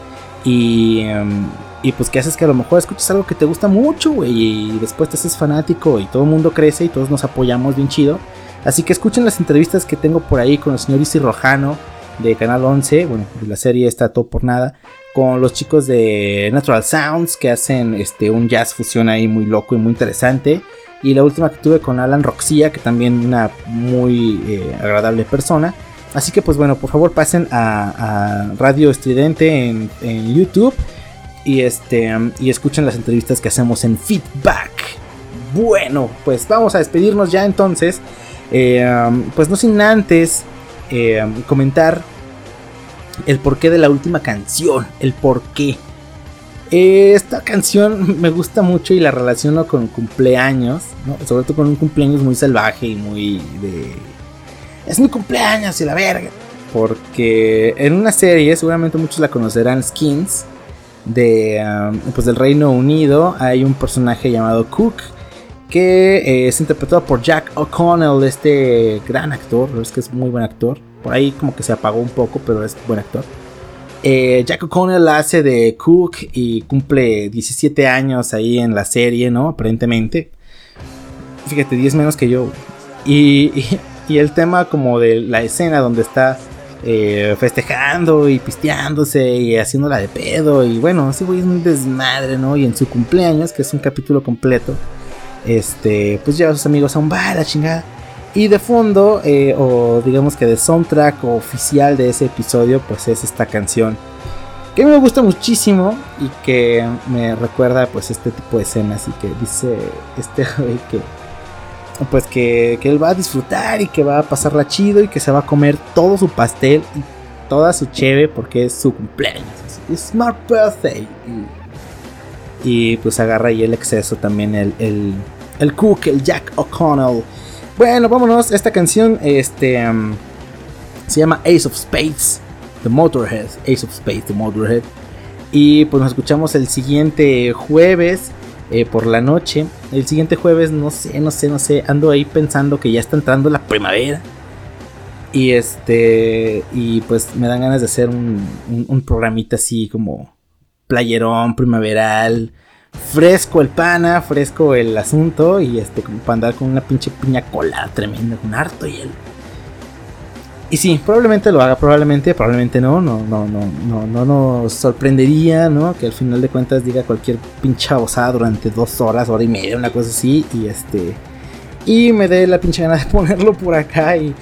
Y pues que haces que a lo mejor escuchas algo que te gusta mucho, güey, y después te haces fanático y todo el mundo crece y todos nos apoyamos bien chido. Así que escuchen las entrevistas que tengo por ahí con el señor Isi Rojano de Canal 11, bueno, de la serie está Todo por Nada, con los chicos de Natural Sounds que hacen un jazz fusión ahí muy loco y muy interesante. Y la última que tuve con Alan Roxia, que también una muy agradable persona. Así que pues bueno, por favor pasen a Radio Estridente en YouTube. Y escuchen las entrevistas que hacemos en Feedback. Bueno, pues vamos a despedirnos ya entonces. Pues no sin antes comentar el porqué de la última canción. El porqué. Esta canción me gusta mucho y la relaciono con cumpleaños, ¿no? Sobre todo con un cumpleaños muy salvaje y muy de... Es mi cumpleaños y la verga. Porque en una serie, seguramente muchos la conocerán, Skins, pues del Reino Unido, hay un personaje llamado Cook que es interpretado por Jack O'Connell, este gran actor, es que es muy buen actor, por ahí como que se apagó un poco, pero es buen actor. Jack O'Connell hace de Cook y cumple 17 años ahí en la serie, ¿no? Aparentemente, fíjate, 10 menos que yo. Y el tema como de la escena donde está festejando y pisteándose y haciéndola de pedo, y bueno, ese güey es un desmadre, ¿no? Y en su cumpleaños, que es un capítulo completo, pues lleva a sus amigos a un bar, la chingada. Y de fondo, o digamos que de soundtrack oficial de ese episodio, pues es esta canción que me gusta muchísimo y que me recuerda pues este tipo de escenas. Y que dice güey que pues que él va a disfrutar y que va a pasarla chido y que se va a comer todo su pastel y toda su cheve porque es su cumpleaños, it's my birthday. Y pues agarra ahí el exceso también el Cook, el Jack O'Connell. Bueno, vámonos, esta canción se llama Ace of Spades de Motorhead, Ace of Spades de Motorhead. Y pues nos escuchamos el siguiente jueves por la noche. El siguiente jueves no sé, ando ahí pensando que ya está entrando la primavera y y pues me dan ganas de hacer un programita así como playerón, primaveral, fresco el pana, fresco el asunto, y como para andar con una pinche piña colada tremenda, con harto hielo. Y sí, probablemente lo haga, probablemente no nos sorprendería, ¿no? Que al final de cuentas diga cualquier pinche babosada durante 2 horas, hora y media, una cosa así, y me dé la pinche gana de ponerlo por acá y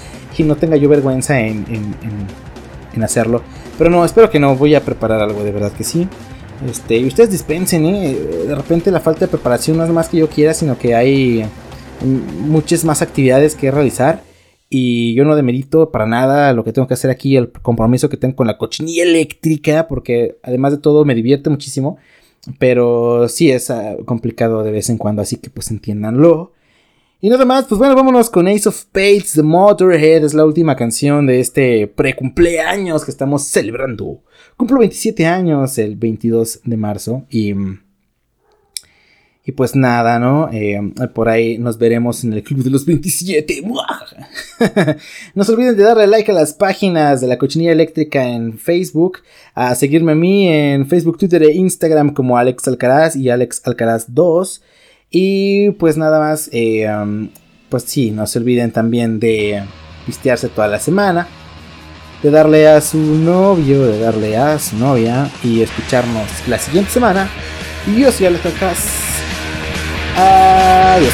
no tenga yo vergüenza en hacerlo. Pero no, espero que no, voy a preparar algo, de verdad que sí. Y ustedes dispensen, de repente la falta de preparación no es más que yo quiera, sino que hay muchas más actividades que realizar. Y yo no demerito para nada lo que tengo que hacer aquí, el compromiso que tengo con La Cochinilla Eléctrica, porque además de todo me divierte muchísimo. Pero sí es complicado de vez en cuando, así que pues entiéndanlo. Y nada más, pues bueno, vámonos con Ace of Spades de Motorhead. Es la última canción de este precumpleaños que estamos celebrando. Cumplo 27 años el 22 de marzo y pues nada, ¿no? Por ahí nos veremos en el Club de los 27. No se olviden de darle like a las páginas de La Cochinilla Eléctrica en Facebook. A seguirme a mí en Facebook, Twitter e Instagram como Alex Alcaraz y Alex Alcaraz 2. Y pues nada más, pues sí, no se olviden también de pistearse toda la semana. De darle a su novio, de darle a su novia. Y escucharnos la siguiente semana. Y yo soy Alex Alcaraz. Yes.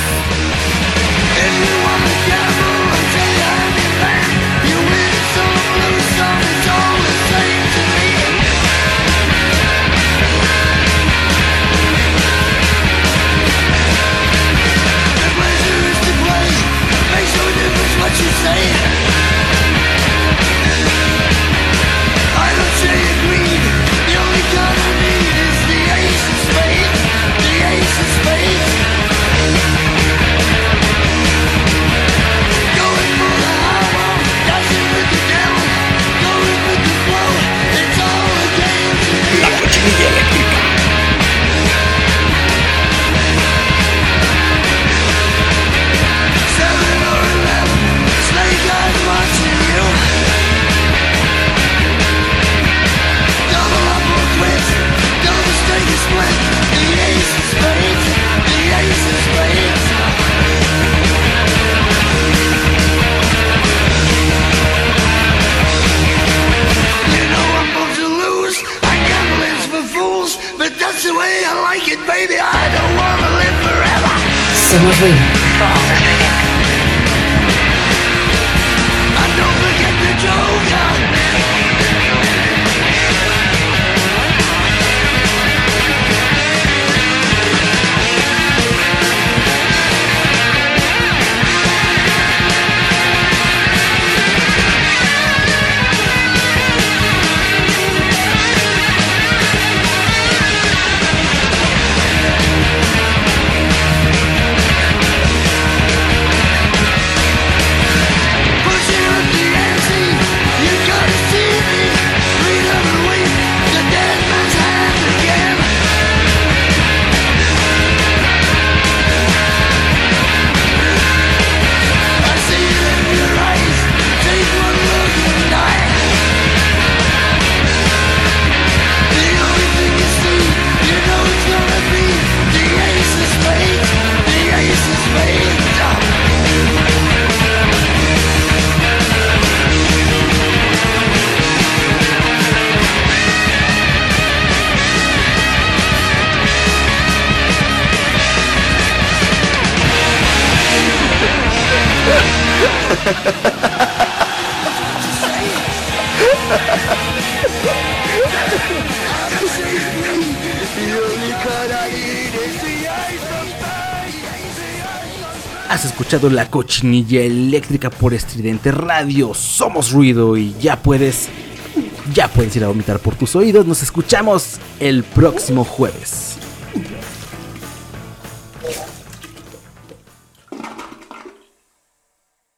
Has escuchado La Cochinilla Eléctrica por Estridente Radio. Somos ruido y ya puedes ir a vomitar por tus oídos. Nos escuchamos el próximo jueves.